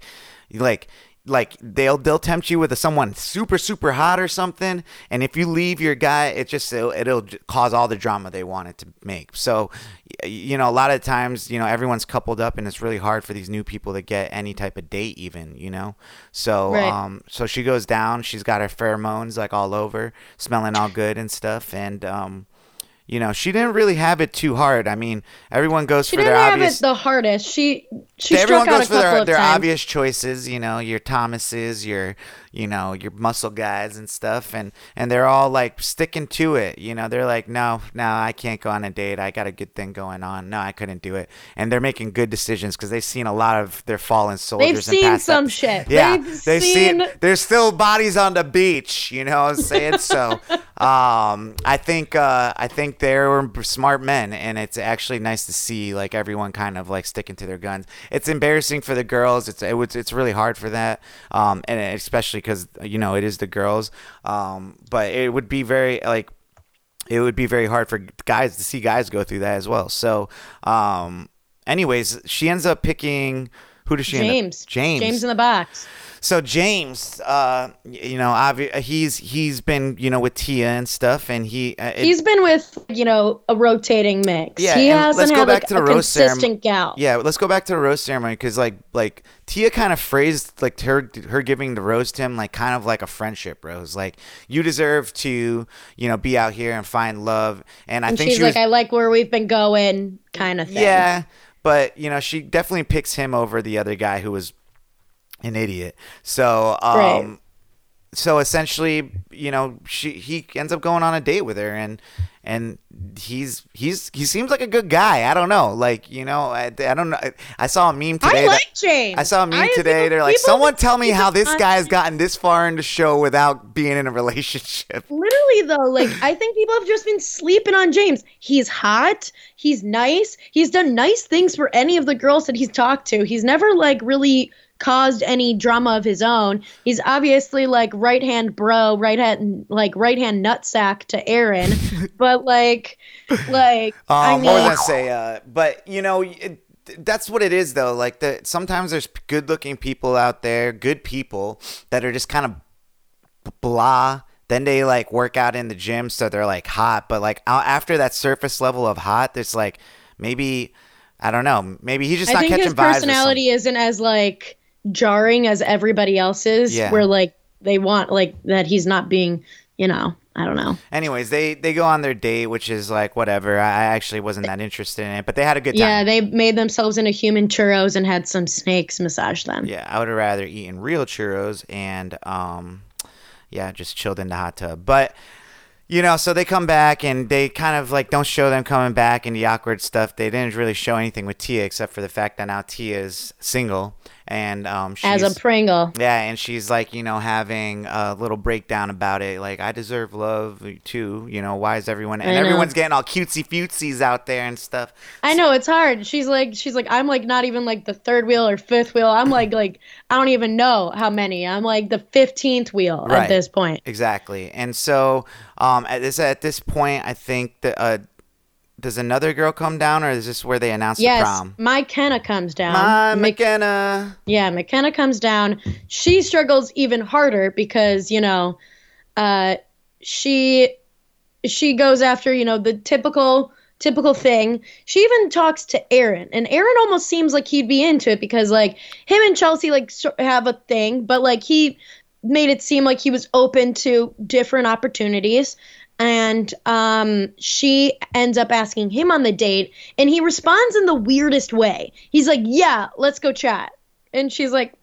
like, like they'll, they'll tempt you with a, someone super, super hot or something. And if you leave your guy, it just, it'll, it'll cause all the drama they want it to make. So, you know, a lot of times, you know, everyone's coupled up and it's really hard for these new people to get any type of date even, you know? So, right. um, so she goes down, she's got her pheromones like all over, smelling all good and stuff. And, um, you know, she didn't really have it too hard. I mean, everyone goes she for their obvious. She didn't have it the hardest. She she struck out a couple of times. Everyone goes for their obvious choices. You know, your Thomases, your you know, your muscle guys and stuff, and and they're all like sticking to it. You know, they're like, no, no, I can't go on a date. I got a good thing going on. No, I couldn't do it. And they're making good decisions because they've seen a lot of their fallen soldiers. They've seen some shit. Yeah, they've, they've seen... seen. There's still bodies on the beach. You know what I'm saying? So, um, I think uh, I think. They were smart men, and it's actually nice to see like everyone kind of like sticking to their guns. It's embarrassing for the girls. It's it was it's really hard for that, um, and especially because you know it is the girls. Um, but it would be very like it would be very hard for guys to see guys go through that as well. So, um, anyways, she ends up picking who does she James. end up? James James in the box. So James, uh, you know, obvi- he's he's been, you know, with Tia and stuff, and he uh, it, he's been with, you know, a rotating mix. Yeah, he hasn't had like a consistent gal. Yeah, let's go back to the rose ceremony because like like Tia kind of phrased like her her giving the rose to him like kind of like a friendship rose, like you deserve to, you know, be out here and find love. And I and think she's she was, like, I like where we've been going, kind of thing. Yeah, but you know, she definitely picks him over the other guy who was an idiot. So, um, right. so essentially, you know, she he ends up going on a date with her, and and he's he's he seems like a good guy. I don't know, like you know, I, I don't know. I saw a meme today. I like James. I saw a meme I today. They're like, someone tell me how this guy's gotten this far in the show without being in a relationship. Literally, though, like I think people have just been sleeping on James. He's hot. He's nice. He's done nice things for any of the girls that he's talked to. He's never like really caused any drama of his own. He's obviously like right hand bro, right hand like right hand nutsack to Aaron, but like, like um, I mean, what was I say? Uh, but you know, it, that's what it is though. Like the sometimes there's good looking people out there, good people that are just kind of blah. Then they like work out in the gym, so they're like hot. But like after that surface level of hot, there's like maybe I don't know. Maybe he's just I not think catching vibes. His personality isn't as like jarring as everybody else's yeah. where like they want like that he's not being, you know, I don't know. Anyways, they, they go on their date, which is like, whatever. I actually wasn't that interested in it, but they had a good time. Yeah, they made themselves into human churros and had some snakes massage them. Yeah, I would have rather eaten real churros and, um, yeah, just chilled in the hot tub. But, you know, so they come back and they kind of like don't show them coming back and the awkward stuff. They didn't really show anything with Tia except for the fact that now Tia is single. And um, she's, as a Pringle. Yeah, and she's like, you know, having a little breakdown about it. Like, I deserve love too. You know, why is everyone and everyone's getting all cutesy footsies out there and stuff. I so, know it's hard. She's like, she's like, I'm like not even like the third wheel or fifth wheel. I'm like, like I don't even know how many. I'm like the fifteenth wheel right, at this point. Exactly. And so um, at this at this point, I think that. Uh, Does another girl come down, or is this where they announce yes, the prom? Yes, McKenna comes down. My McKenna. Mc- yeah, McKenna comes down. She struggles even harder because, you know, uh, she she goes after, you know, the typical typical thing. She even talks to Aaron, and Aaron almost seems like he'd be into it because, like, him and Chelsea, like, have a thing, but, like, he made it seem like he was open to different opportunities. And um, she ends up asking him on the date, and he responds in the weirdest way. He's like, yeah, let's go chat. And she's like,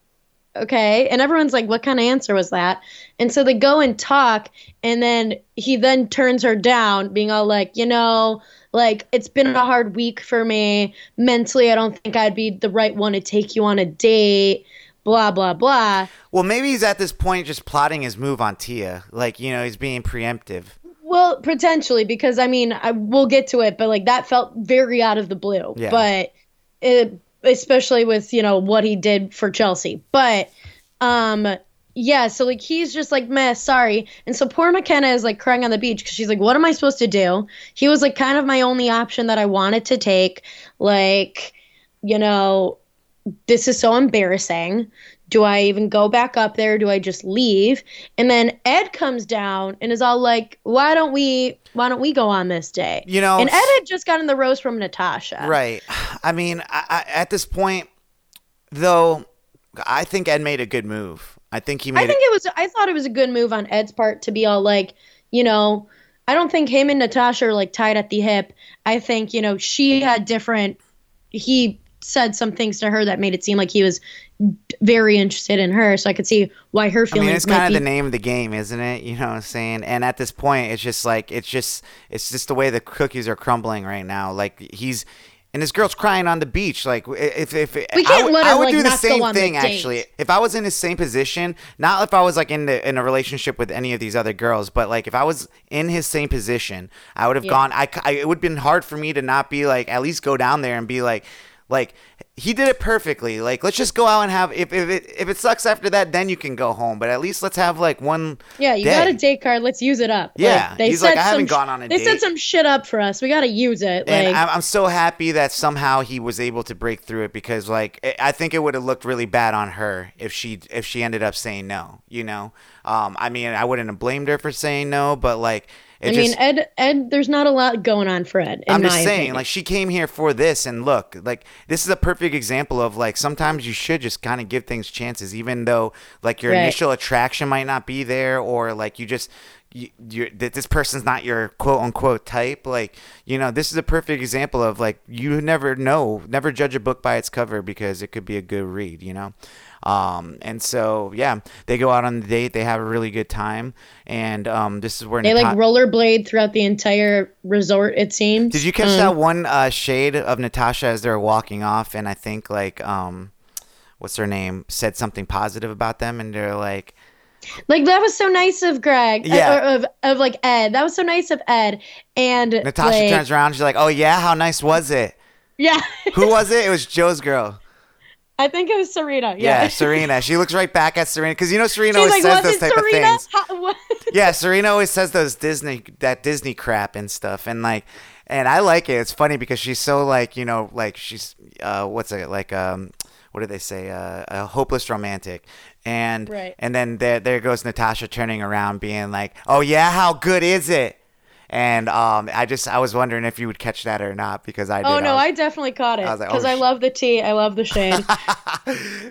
okay. And everyone's like, what kind of answer was that? And so they go and talk, and then he then turns her down, being all like, you know, like, it's been a hard week for me. Mentally, I don't think I'd be the right one to take you on a date. Blah, blah, blah. Well, maybe he's at this point just plotting his move on Tia. Like, you know, he's being preemptive. Well, potentially, because, I mean, I, we'll get to it, but, like, that felt very out of the blue. Yeah. But it, especially with, you know, what he did for Chelsea. But, um, yeah, so, like, he's just like, meh, sorry. And so poor McKenna is, like, crying on the beach because she's like, what am I supposed to do? He was, like, kind of my only option that I wanted to take. Like, you know, this is so embarrassing. Do I even go back up there? Do I just leave? And then Ed comes down and is all like, why don't we why don't we go on this day? You know, and Ed had just gotten the rose from Natasha. Right. I mean, I, I, at this point, though, I think Ed made a good move. I think he made I think it was I thought it was a good move on Ed's part to be all like, you know, I don't think him and Natasha are like tied at the hip. I think, you know, she had different he said some things to her that made it seem like he was very interested in her, so I could see why her feelings. I mean, it's kind of be- the name of the game, isn't it? You know what I'm saying? And at this point, it's just like it's just it's just the way the cookies are crumbling right now. Like he's and this girl's crying on the beach. Like if if we can't I, let her, I would like, do the same thing the actually. If I was in the same position, not if I was like in the in a relationship with any of these other girls, but like if I was in his same position, I would have yeah. gone. I, I it would have been hard for me to not be like at least go down there and be like. Like, he did it perfectly. Like, let's just go out and have, if if it if it sucks after that, then you can go home. But at least let's have, like, one Yeah, you day. got a date card. Let's use it up. Yeah. Like, they he's said like, I haven't gone on a they date. They set some shit up for us. We got to use it. And like, I'm, I'm so happy that somehow he was able to break through it because, like, I think it would have looked really bad on her if she if she ended up saying no, you know? Um, I mean, I wouldn't have blamed her for saying no, but, like, It I just, mean, Ed, Ed, there's not a lot going on for Ed. In I'm just my saying, opinion. Like, she came here for this, and look, like, this is a perfect example of, like, sometimes you should just kind of give things chances, even though, like, your right. initial attraction might not be there, or, like, you just, you, you're, this person's not your quote-unquote type. Like, you know, this is a perfect example of, like, you never know, never judge a book by its cover because it could be a good read, you know? Um, and so, yeah, they go out on the date. They have a really good time. And um, this is where they Nat- like rollerblade throughout the entire resort, it seems. Did you catch um, that one uh, shade of Natasha as they're walking off? And I think like um, what's her name said something positive about them. And they're like. Like, that was so nice of Greg. Yeah. Uh, of, of like Ed. That was so nice of Ed. And Natasha like, turns around. She's like, oh, yeah. How nice was it? Yeah. Who was it? It was Joe's girl. I think it was Serena. Yeah. yeah, Serena. She looks right back at Serena because you know Serena She's always like, says those type Serena? of things. How, yeah, Serena always says those Disney that Disney crap and stuff, and like, and I like it. It's funny because she's so like you know like she's uh what's it like um what do they say uh, a hopeless romantic, and right. and then there there goes Natasha turning around being like, oh yeah, how good is it? And um, I just I was wondering if you would catch that or not because I did. Oh no, I, was, I definitely caught it because I, like, oh, I love the tea, I love the shade.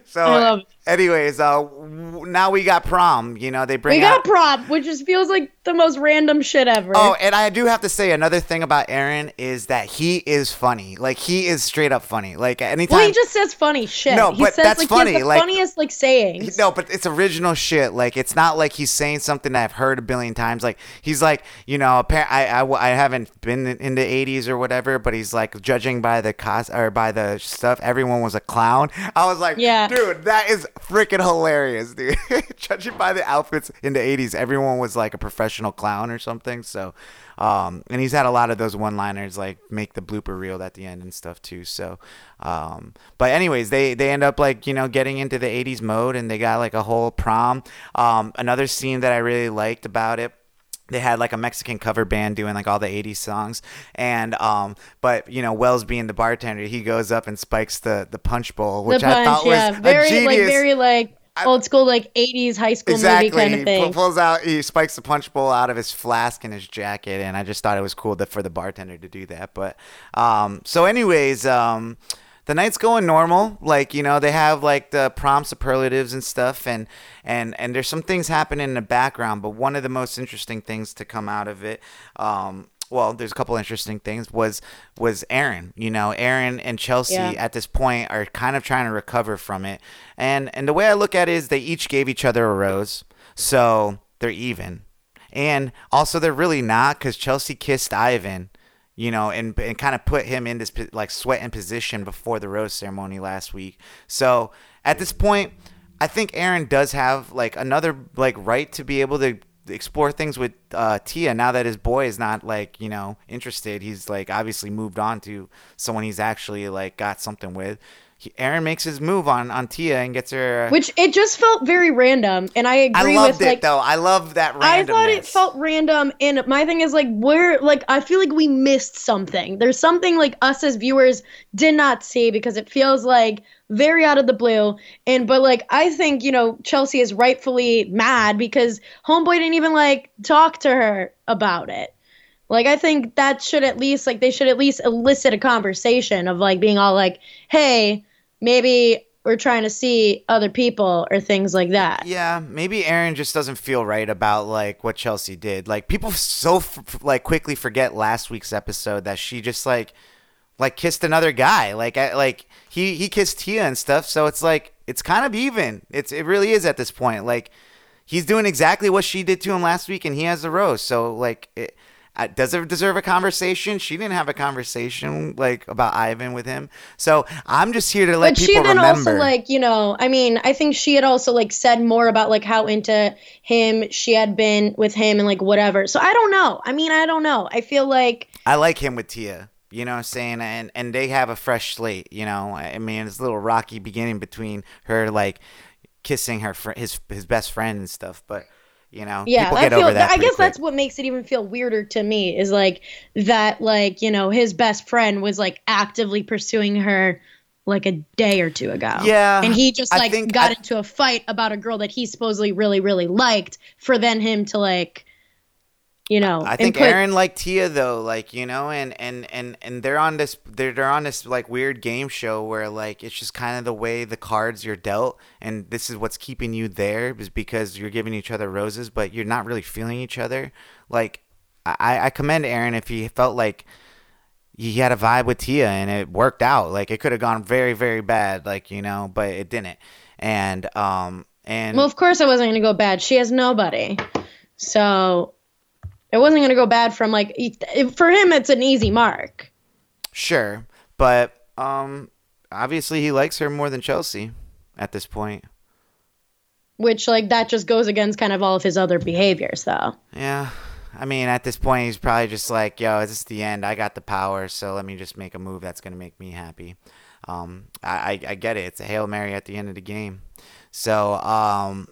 so I love it. Anyways, uh, now we got prom. You know, they bring. We got out- prom, which just feels like the most random shit ever. Oh, and I do have to say another thing about Aaron is that he is funny. Like he is straight up funny. Like anytime. Well, he just says funny shit. No, he but says, that's like, funny. He has the like funniest like sayings. No, but it's original shit. Like it's not like he's saying something that I've heard a billion times. Like he's like, you know, I I, I haven't been in the eighties or whatever, but he's like judging by the cost or by the stuff. Everyone was a clown. I was like, yeah. Dude, that is freaking hilarious, dude. Judging by the outfits in the eighties, everyone was like a professional clown or something. So um and he's had a lot of those one-liners, like make the blooper reel at the end and stuff too. So um but anyways, they they end up like, you know, getting into the eighties mode, and they got like a whole prom. Um another scene that I really liked about it, they had like a Mexican cover band doing like all the eighties songs, and um, but you know, Wells being the bartender, he goes up and spikes the the punch bowl, which punch, I thought yeah. was very a genius, like very like old school like eighties high school exactly. movie kind of thing. He pulls out, he spikes the punch bowl out of his flask and his jacket, and I just thought it was cool that for the bartender to do that. But um, so anyways, um. The night's going normal, like, you know, they have like the prom superlatives and stuff, and and and there's some things happening in the background, but one of the most interesting things to come out of it, um, well, there's a couple interesting things, was was Aaron, you know, Aaron and Chelsea yeah. at this point are kind of trying to recover from it, and and the way I look at it is they each gave each other a rose, so they're even, and also they're really not, because Chelsea kissed Ivan. You know, and and kind of put him in this like sweat and position before the rose ceremony last week. So at this point, I think Aaron does have like another like right to be able to explore things with uh, Tia now that his boy is not like, you know, interested. He's like obviously moved on to someone he's actually like got something with. He, Aaron makes his move on, on Tia and gets her. Which it just felt very random. And I agree with I loved with, it like, though. I love that randomness. I thought it felt random. And my thing is like, we're like, I feel like we missed something. There's something like us as viewers did not see, because it feels like very out of the blue. And, but like, I think, you know, Chelsea is rightfully mad because homeboy didn't even like talk to her about it. Like, I think that should at least, like, they should at least elicit a conversation of, like, being all like, hey, maybe we're trying to see other people or things like that. Yeah, maybe Aaron just doesn't feel right about, like, what Chelsea did. Like, people so, f- like, quickly forget last week's episode that she just, like, like kissed another guy. Like, I, like he, he kissed Tia and stuff, so it's, like, it's kind of even. It's It really is at this point. Like, he's doing exactly what she did to him last week, and he has the rose. So, like... it. Does it deserve a conversation? She didn't have a conversation like about Ivan with him. So I'm just here to let but people remember. But she then remember. also like, you know, I mean, I think she had also like said more about like how into him she had been with him and like whatever. So I don't know. I mean, I don't know. I feel like. I like him with Tia. You know what I'm saying? And and they have a fresh slate. You know, I mean, it's a little rocky beginning between her like kissing her fr- his his best friend and stuff. But. You know, yeah, I feel. That I guess quick. That's what makes it even feel weirder to me is like that, like, you know, his best friend was like actively pursuing her like a day or two ago. Yeah, and he just like got I, into a fight about a girl that he supposedly really, really liked. For then him to like, you know, I think input- Aaron liked Tia though, like, you know, and and and and they're on this, they're they're on this like weird game show where like it's just kind of the way the cards you're dealt, and this is what's keeping you there is because you're giving each other roses, but you're not really feeling each other. Like, I, I commend Aaron if he felt like he had a vibe with Tia and it worked out. Like it could have gone very, very bad, like, you know, but it didn't. And um and well, of course it wasn't gonna go bad. She has nobody, so. It wasn't going to go bad from like for him. It's an easy mark. Sure. But um, obviously he likes her more than Chelsea at this point. Which like that just goes against kind of all of his other behaviors, though. Yeah. I mean, at this point, he's probably just like, yo, this is the end. I got the power. So let me just make a move that's going to make me happy. Um, I, I get it. It's a Hail Mary at the end of the game. So, um,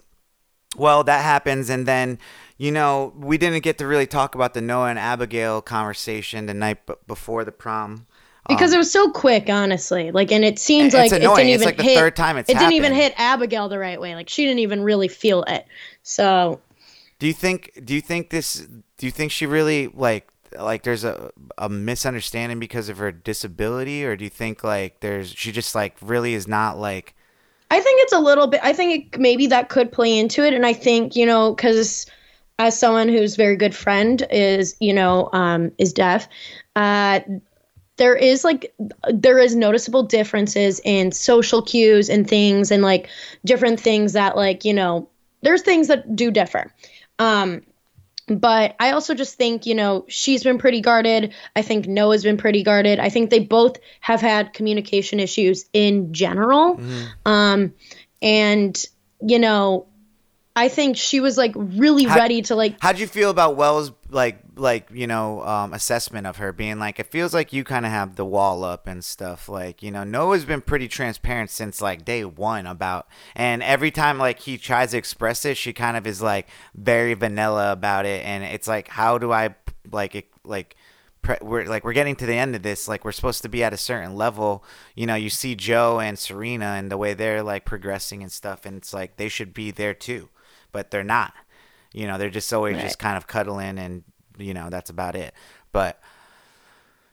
well, that happens. And then. You know, we didn't get to really talk about the Noah and Abigail conversation the night b- before the prom. Because um, it was so quick, honestly. Like, and it seems like it didn't even it's like the hit, third time it's It happened. didn't even hit Abigail the right way. Like, she didn't even really feel it. So, do you think? Do you think this? Do you think she really like like there's a a misunderstanding because of her disability, or do you think like there's she just like really is not like. I think it's a little bit, I think it, maybe that could play into it. And I think, you know, because as someone who's very good friend is, you know, um, is deaf, uh, there is like, there is noticeable differences in social cues and things and like different things that like, you know, there's things that do differ. Um, But I also just think, you know, she's been pretty guarded. I think Noah's been pretty guarded. I think they both have had communication issues in general. Mm. Um, and, you know, I think she was like really how, ready to like. How'd you feel about Wells' like like, you know, um, assessment of her being like, it feels like you kind of have the wall up and stuff like, you know, Noah's been pretty transparent since like day one about, and every time like he tries to express it, she kind of is like very vanilla about it. And it's like, how do I like it, like pre- we're like we're getting to the end of this, like we're supposed to be at a certain level. You know, you see Joe and Serena and the way they're like progressing and stuff. And it's like they should be there, too. But they're not, you know, they're just always right. just kind of cuddling and, you know, that's about it. But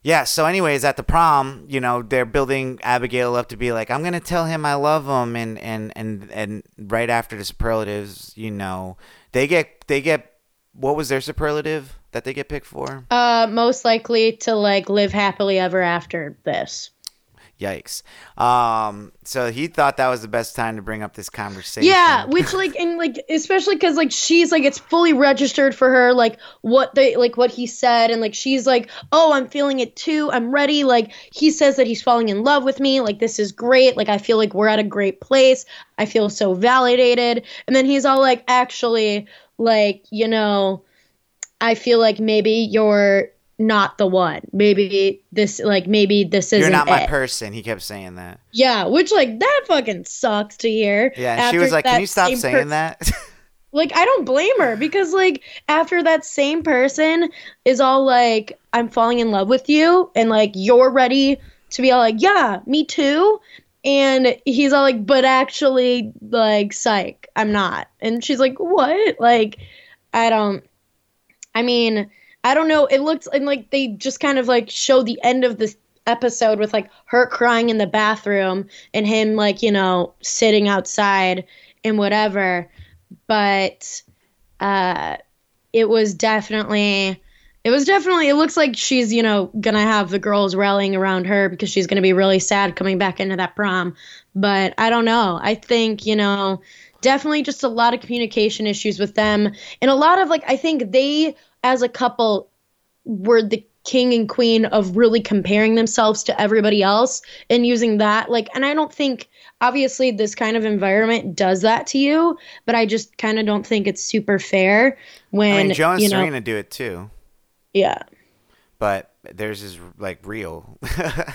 yeah. So anyways, at the prom, you know, they're building Abigail up to be like, I'm going to tell him I love him. And, and, and, and right after the superlatives, you know, they get, they get, what was their superlative that they get picked for? Uh, most likely to like live happily ever after this. Yikes. Um, so he thought that was the best time to bring up this conversation. Yeah, which like and like especially because like she's like it's fully registered for her like what they like what he said and like she's like, oh, I'm feeling it too. I'm ready. Like he says that he's falling in love with me. Like this is great. Like I feel like we're at a great place. I feel so validated. And then he's all like, actually, like, you know, I feel like maybe you're not the one. Maybe this, like, maybe this isn't. You're not my it. person. He kept saying that. Yeah, which, like, that fucking sucks to hear. Yeah, and she was like, "Can you stop saying per- that?" Like, I don't blame her because, like, after that same person is all like, "I'm falling in love with you," and like, you're ready to be all like, "Yeah, me too," and he's all like, "But actually, like, psych, I'm not." And she's like, "What?" Like, I don't. I mean. I don't know. It looked and like they just kind of like show the end of this episode with like her crying in the bathroom and him like, you know, sitting outside and whatever. But uh, it was definitely it was definitely it looks like she's, you know, going to have the girls rallying around her because she's going to be really sad coming back into that prom. But I don't know. I think, you know, definitely just a lot of communication issues with them and a lot of like I think they as a couple were the king and queen of really comparing themselves to everybody else and using that. Like, and I don't think obviously this kind of environment does that to you, but I just kind of don't think it's super fair when, I mean, Joe and you know, Serena do it too. Yeah. But theirs is like real. But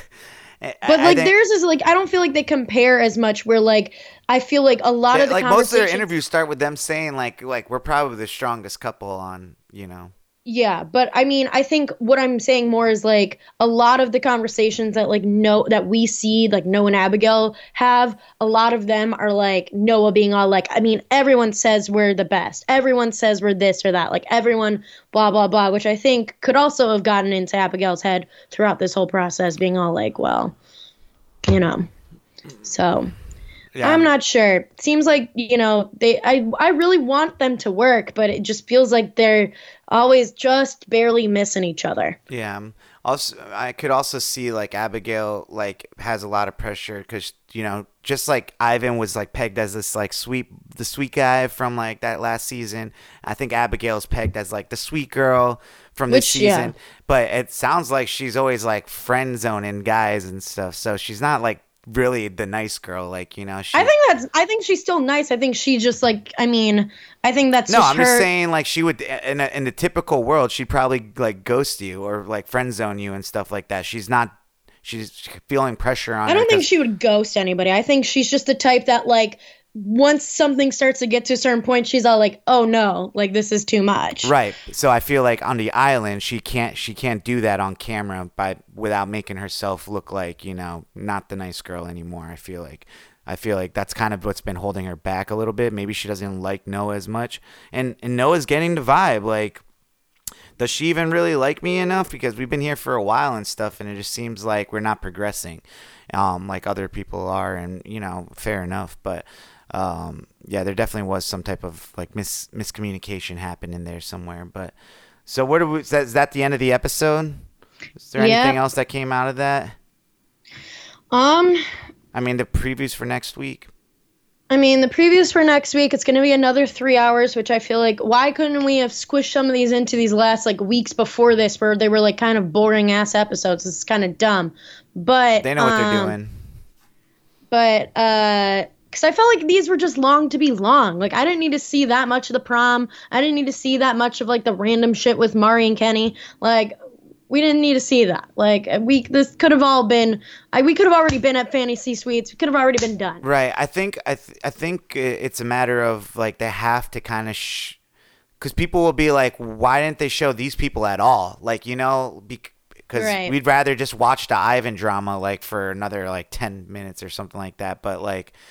I, like I think, theirs is like I don't feel like they compare as much where like I feel like a lot they, of the like most of their interviews start with them saying like like we're probably the strongest couple on, you know. Yeah, but I mean I think what I'm saying more is like a lot of the conversations that like no that we see like Noah and Abigail have, a lot of them are like Noah being all like, I mean everyone says we're the best, everyone says we're this or that, like everyone blah blah blah, which I think could also have gotten into Abigail's head throughout this whole process, being all like, well, you know, so yeah. I'm not sure. Seems like, you know, they I I really want them to work, but it just feels like they're always just barely missing each other. Yeah. Also, I could also see like Abigail like has a lot of pressure because, you know, just like Ivan was like pegged as this like sweet the sweet guy from like that last season. I think Abigail's pegged as like the sweet girl from this Which, season. Yeah. But it sounds like she's always like friend zoning guys and stuff. So she's not like really the nice girl, like, you know, she, I think that's I think she's still nice. I think she just like I mean I think that's no just I'm her. Just saying like she would in, a, in the typical world she'd probably like ghost you or like friend zone you and stuff like that. She's not she's feeling pressure on I don't her think she would ghost anybody. I think she's just the type that like once something starts to get to a certain point she's all like, oh no, like this is too much, right? So I feel like on the island she can't she can't do that on camera by without making herself look like, you know, not the nice girl anymore. I feel like I feel like that's kind of what's been holding her back a little bit. Maybe she doesn't like Noah as much, and and Noah's getting the vibe like does she even really like me enough? Because we've been here for a while and stuff, and it just seems like we're not progressing um, like other people are. And, you know, fair enough. But, um, yeah, there definitely was some type of, like, mis- miscommunication happened in there somewhere. But so what do we, is that, is that the end of the episode? Is there yeah. anything else that came out of that? Um, I mean, the previews for next week. I mean, the previews for next week, it's going to be another three hours, which I feel like, why couldn't we have squished some of these into these last, like, weeks before this, where they were, like, kind of boring-ass episodes? It's kind of dumb. But they know what um, they're doing. But, uh... because I felt like these were just long to be long. Like, I didn't need to see that much of the prom. I didn't need to see that much of, like, the random shit with Mari and Kenny. Like, we didn't need to see that. Like, we this could have all been I, – we could have already been at Fantasy Suites. We could have already been done. Right. I think I th- I think it's a matter of, like, they have to kind of sh- – because people will be like, why didn't they show these people at all? Like, you know, because right. we'd rather just watch the Ivan drama, like, for another, like, ten minutes or something like that. But, like –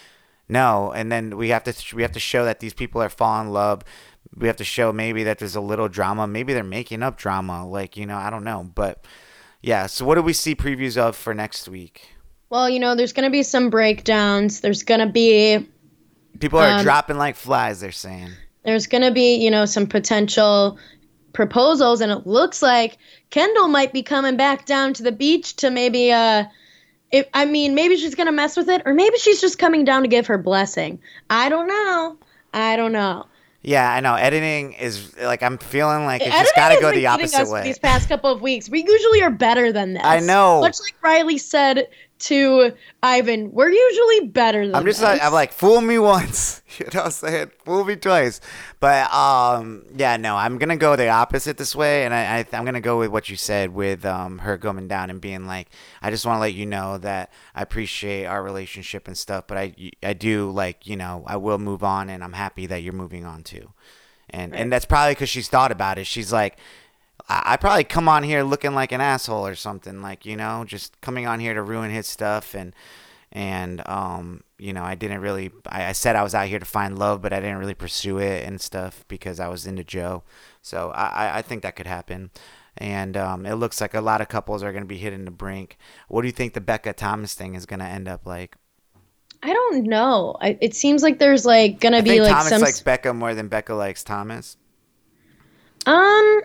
no, and then we have to we have to show that these people are falling in love. We have to show maybe that there's a little drama. Maybe they're making up drama. Like, you know, I don't know. But, yeah, so what do we see previews of for next week? Well, you know, there's going to be some breakdowns. There's going to be... People are um, dropping like flies, they're saying. There's going to be, you know, some potential proposals, and it looks like Kendall might be coming back down to the beach to maybe... uh. If, I mean, maybe she's going to mess with it, or maybe she's just coming down to give her blessing. I don't know. I don't know. Yeah, I know. Editing is, like, I'm feeling like it's just got to go the opposite way. These past couple of weeks, we usually are better than this. I know. Much like Riley said to Ivan, we're usually better than this. I'm just like, I'm like, fool me once. You know what I'm saying? Fool me twice. But, um, yeah, no, I'm going to go the opposite this way. And I, I, I'm going to go with what you said with um, her going down and being like, I just want to let you know that I appreciate our relationship and stuff. But I, I do, like, you know, I will move on, and I'm happy that you're moving on too. And, right. and that's probably because she's thought about it. She's like, I probably come on here looking like an asshole or something, like, you know, just coming on here to ruin his stuff. And, and, um, you know, I didn't really, I, I said I was out here to find love, but I didn't really pursue it and stuff because I was into Joe. So I, I think that could happen. And, um, it looks like a lot of couples are going to be hitting the brink. What do you think the Becca Thomas thing is going to end up like? I don't know. I, it seems like there's like going to be like Thomas some... likes Becca more than Becca likes Thomas. Um...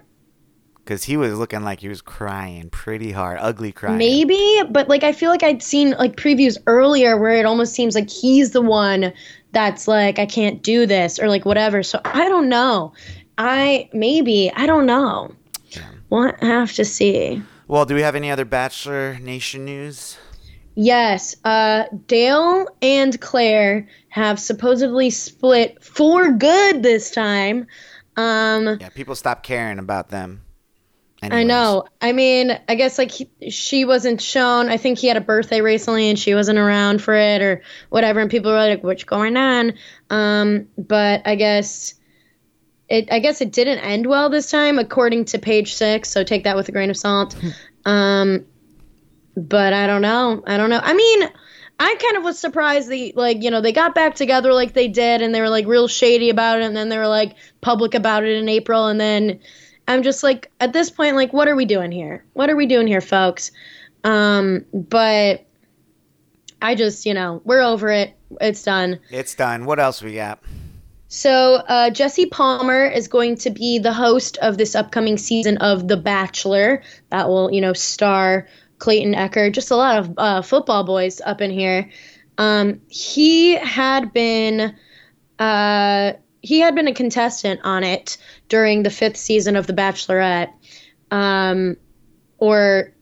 Because he was looking like he was crying pretty hard, ugly crying. Maybe, but, like, I feel like I'd seen, like, previews earlier where it almost seems like he's the one that's like, I can't do this or, like, whatever. So I don't know. I maybe. I don't know. Yeah. We'll have to see. Well, do we have any other Bachelor Nation news? Yes. Uh, Dale and Claire have supposedly split for good this time. Um, yeah, people stopped caring about them. Anyways. I know. I mean, I guess, like, he, she wasn't shown. I think he had a birthday recently and she wasn't around for it or whatever. And people were like, what's going on? Um, but I guess it I guess it didn't end well this time, according to Page Six. So take that with a grain of salt. um, but I don't know. I don't know. I mean, I kind of was surprised they, like, you know, they got back together like they did. And they were, like, real shady about it. And then they were, like, public about it in April. And then... I'm just like, at this point, like, what are we doing here? What are we doing here, folks? Um, but I just, you know, we're over it. It's done. It's done. What else we got? So uh, Jesse Palmer is going to be the host of this upcoming season of The Bachelor. That will, you know, star Clayton Ecker. Just a lot of uh, football boys up in here. Um, he had been... Uh, He had been a contestant on it during the fifth season of The Bachelorette, um, or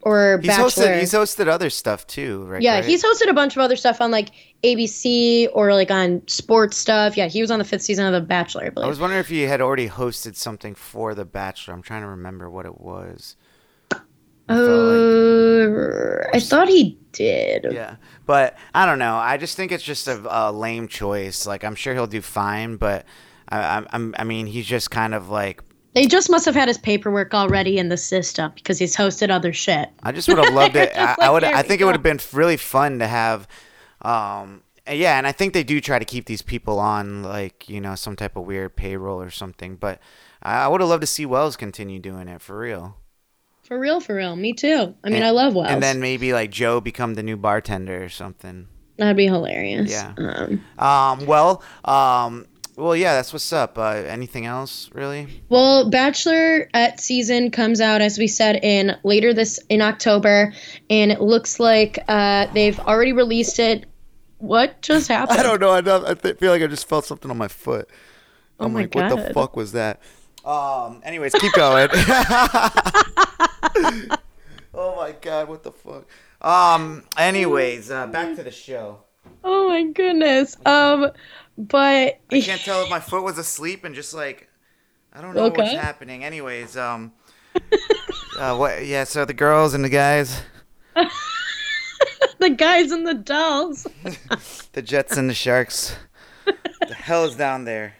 or he's Bachelor. Hosted, he's hosted other stuff too, right? Yeah, right? He's hosted a bunch of other stuff on, like, A B C or, like, on sports stuff. Yeah, he was on the fifth season of The Bachelor. I believe. I was wondering if he had already hosted something for The Bachelor. I'm trying to remember what it was. I, uh, like, I thought he did. Yeah, but I don't know. I just think it's just a, a lame choice. Like, I'm sure he'll do fine, but I, I'm, I mean, he's just kind of like. They just must have had his paperwork already in the system because he's hosted other shit. I just would have loved it. I, like, I would. I think it would have been really fun to have. Um, yeah, and I think they do try to keep these people on, like, you know, some type of weird payroll or something. But I would have loved to see Wells continue doing it for real. For real, for real. Me too. I mean, and I love Wells. And then maybe like Joe become the new bartender or something. That'd be hilarious. Yeah. Um, um well, um well yeah, that's what's up. Uh, anything else really? Well, Bachelorette season comes out, as we said, in later this in October, and it looks like uh they've already released it. What just happened? I don't know. I, I feel like I just felt something on my foot. I'm oh my like, God. What the fuck was that? Um anyways, keep going. Oh my God, what the fuck? Um anyways, uh, back to the show. Oh my goodness. Um but I can't tell if my foot was asleep and just like I don't know okay. what's happening. Anyways, um uh what yeah, so the girls and the guys the guys and the dolls. The Jets and the Sharks. The hell is down there?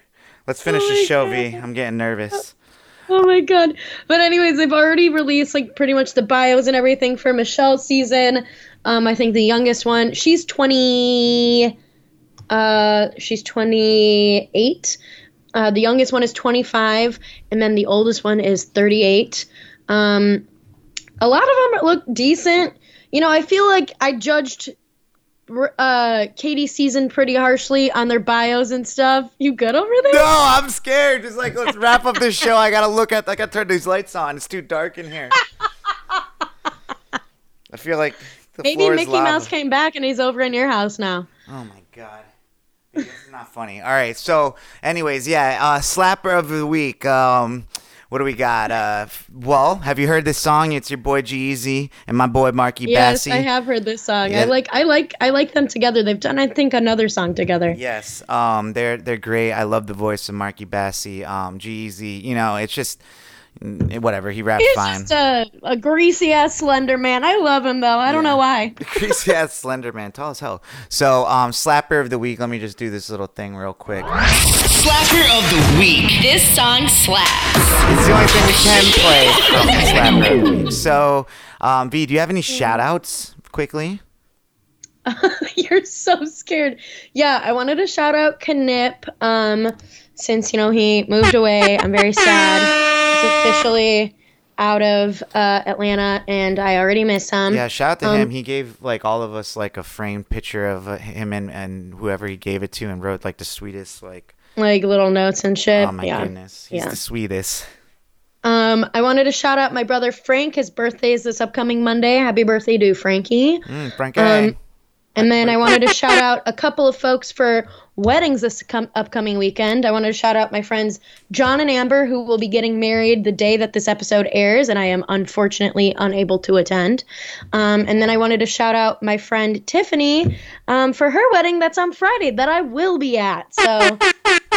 Let's finish oh the show, God. V. I'm getting nervous. Oh, my God. But anyways, they've already released, like, pretty much the bios and everything for Michelle's season. Um, I think the youngest one, she's twenty. Uh, she's twenty-eight. Uh, the youngest one is twenty-five. And then the oldest one is thirty-eight. Um, a lot of them look decent. You know, I feel like I judged Uh, Katie's season pretty harshly on their bios and stuff. You good over there? No, I'm scared. Just like, let's wrap up this show. I gotta look at. I gotta turn these lights on. It's too dark in here. I feel like the maybe floor Mickey is lava. Mouse came back and he's over in your house now. Oh my God, this is not funny. All right, so anyways, yeah, uh, slapper of the week. Um, what do we got? Uh, well, have you heard this song? It's your boy G-Eazy and my boy Marky yes, Bassey. Yes, I have heard this song. Yeah. I like, I like, I like them together. They've done, I think, another song together. Yes, um, they're they're great. I love the voice of Marky Bassey. Um, G-Eazy, you know, it's just whatever he raps He's fine. He's just a, a greasy ass slender man. I love him though. I don't yeah. know why. Greasy ass slender man, tall as hell. So, um, slapper of the week. Let me just do this little thing real quick. Slapper of the week. This song slaps. It's the only thing we can play from Slapper of the Week. So, um, V, do you have any shout-outs quickly? Uh, you're so scared. Yeah, I wanted to shout out Knip. Um, since, you know, he moved away. I'm very sad. He's officially out of uh, Atlanta, and I already miss him. Yeah, shout out to um, him. He gave, like, all of us, like, a framed picture of uh, him and, and whoever he gave it to and wrote, like, the sweetest, like, like little notes and shit. Oh my yeah. goodness. He's yeah. the sweetest. Um, I wanted to shout out my brother Frank. His birthday is this upcoming Monday. Happy birthday to Frankie. Mm, Frankie. Um, and then I wanted to shout out a couple of folks for weddings this com- upcoming weekend. I wanted to shout out my friends John and Amber, who will be getting married the day that this episode airs, and I am unfortunately unable to attend. Um, and then I wanted to shout out my friend Tiffany um, for her wedding that's on Friday that I will be at. So...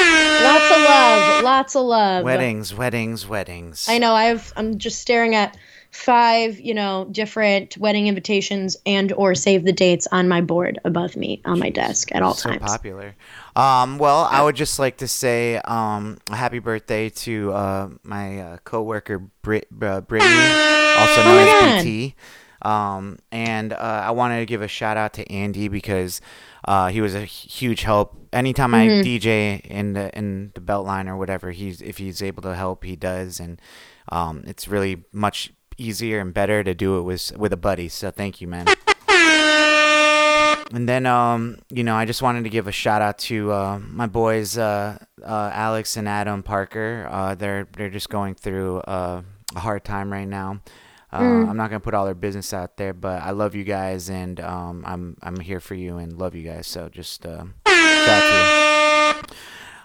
Lots of love, lots of love. Weddings, weddings, weddings. I know. I've. I'm just staring at five, you know, different wedding invitations and or save the dates on my board above me on my desk at all so times. So popular. Um, well, I would just like to say um, a happy birthday to uh, my uh, coworker Brit, uh, Brittany, also known oh as B T. Um, and uh, I wanted to give a shout out to Andy because uh, he was a huge help. Anytime mm-hmm. I D J in the in the Beltline or whatever, he's if he's able to help, he does, and um, it's really much easier and better to do it with with a buddy. So thank you, man. And then um, you know, I just wanted to give a shout out to uh, my boys uh, uh, Alex and Adam Parker. Uh, they're they're just going through uh, a hard time right now. Uh, mm. I'm not gonna put all their business out there, but I love you guys, and um, I'm I'm here for you and love you guys. So just uh, shout out to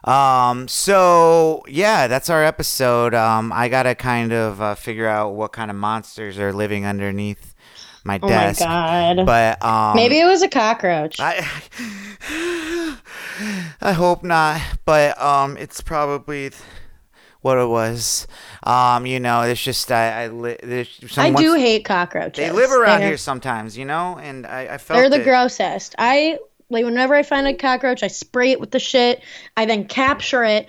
you. Um, so yeah, that's our episode. Um, I gotta kind of uh, figure out what kind of monsters are living underneath my oh desk. Oh my God! But um, maybe it was a cockroach. I I hope not, but um, it's probably. Th- what it was. Um, you know, it's just, I I, li- I do hate cockroaches. They live around They're, here sometimes, you know, and I, I felt They're the it. grossest. I, like, whenever I find a cockroach, I spray it with the shit. I then capture it,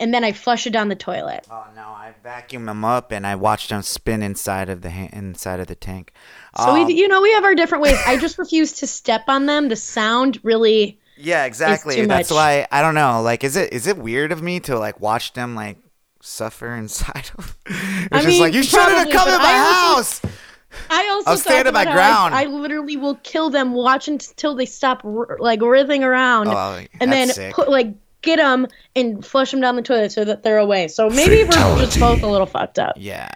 and then I flush it down the toilet. Oh, no, I vacuum them up, and I watch them spin inside of the ha- inside of the tank. Um, so, we, you know, we have our different ways. I just refuse to step on them. The sound really... Yeah, exactly. That's much. Why I don't know. Like, is it is it weird of me to like watch them like suffer inside of? It's I just mean, like you should have come in my I house. Also, I also I'll stand at my ground. I, I literally will kill them. Watch until they stop r- like writhing around, oh, and then sick. put like. Get them and flush them down the toilet so that they're away. So maybe Fatality. We're just both a little fucked up. Yeah.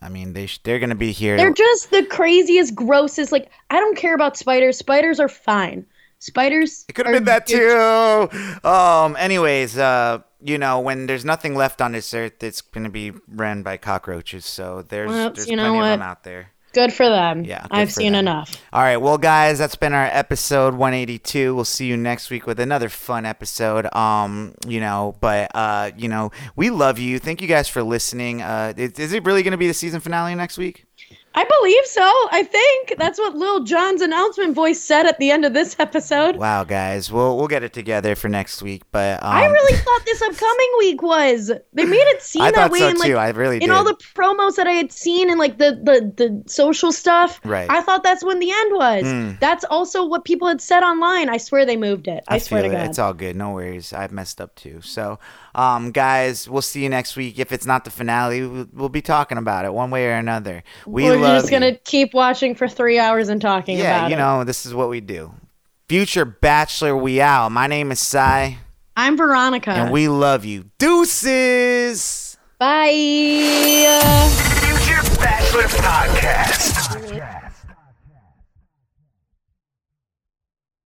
I mean, they sh- they're going to be here. They're just the craziest, grossest. Like, I don't care about spiders. Spiders are fine. Spiders. It could have been that too. Um. Anyways, uh, you know, when there's nothing left on this earth, it's going to be ran by cockroaches. So there's, well, there's you plenty know of them out there. Good for them. Yeah, I've seen them. Enough. All right. Well, guys, that's been our episode one eighty-two. We'll see you next week with another fun episode. Um, you know, but, uh, you know, we love you. Thank you guys for listening. Uh, is, is it really going to be the season finale next week? I believe so. I think that's what Lil Jon's announcement voice said at the end of this episode. Wow, guys. We'll we'll get it together for next week. But um... I really thought this upcoming week was. They made it seem I that way so in like too. I really in did. All the promos that I had seen and like the, the, the social stuff. Right. I thought that's when the end was. Mm. That's also what people had said online. I swear they moved it. I, I swear feel to it. God. It's all good. No worries. I've messed up too. So, um, guys, we'll see you next week. If it's not the finale, we'll, we'll be talking about it one way or another. We We're We're just going to keep watching for three hours and talking yeah, about it. Yeah, you know, this is what we do. Future Bachelor, we out. My name is Sai. I'm Veronica. And we love you. Deuces. Bye. Future Bachelor Podcast.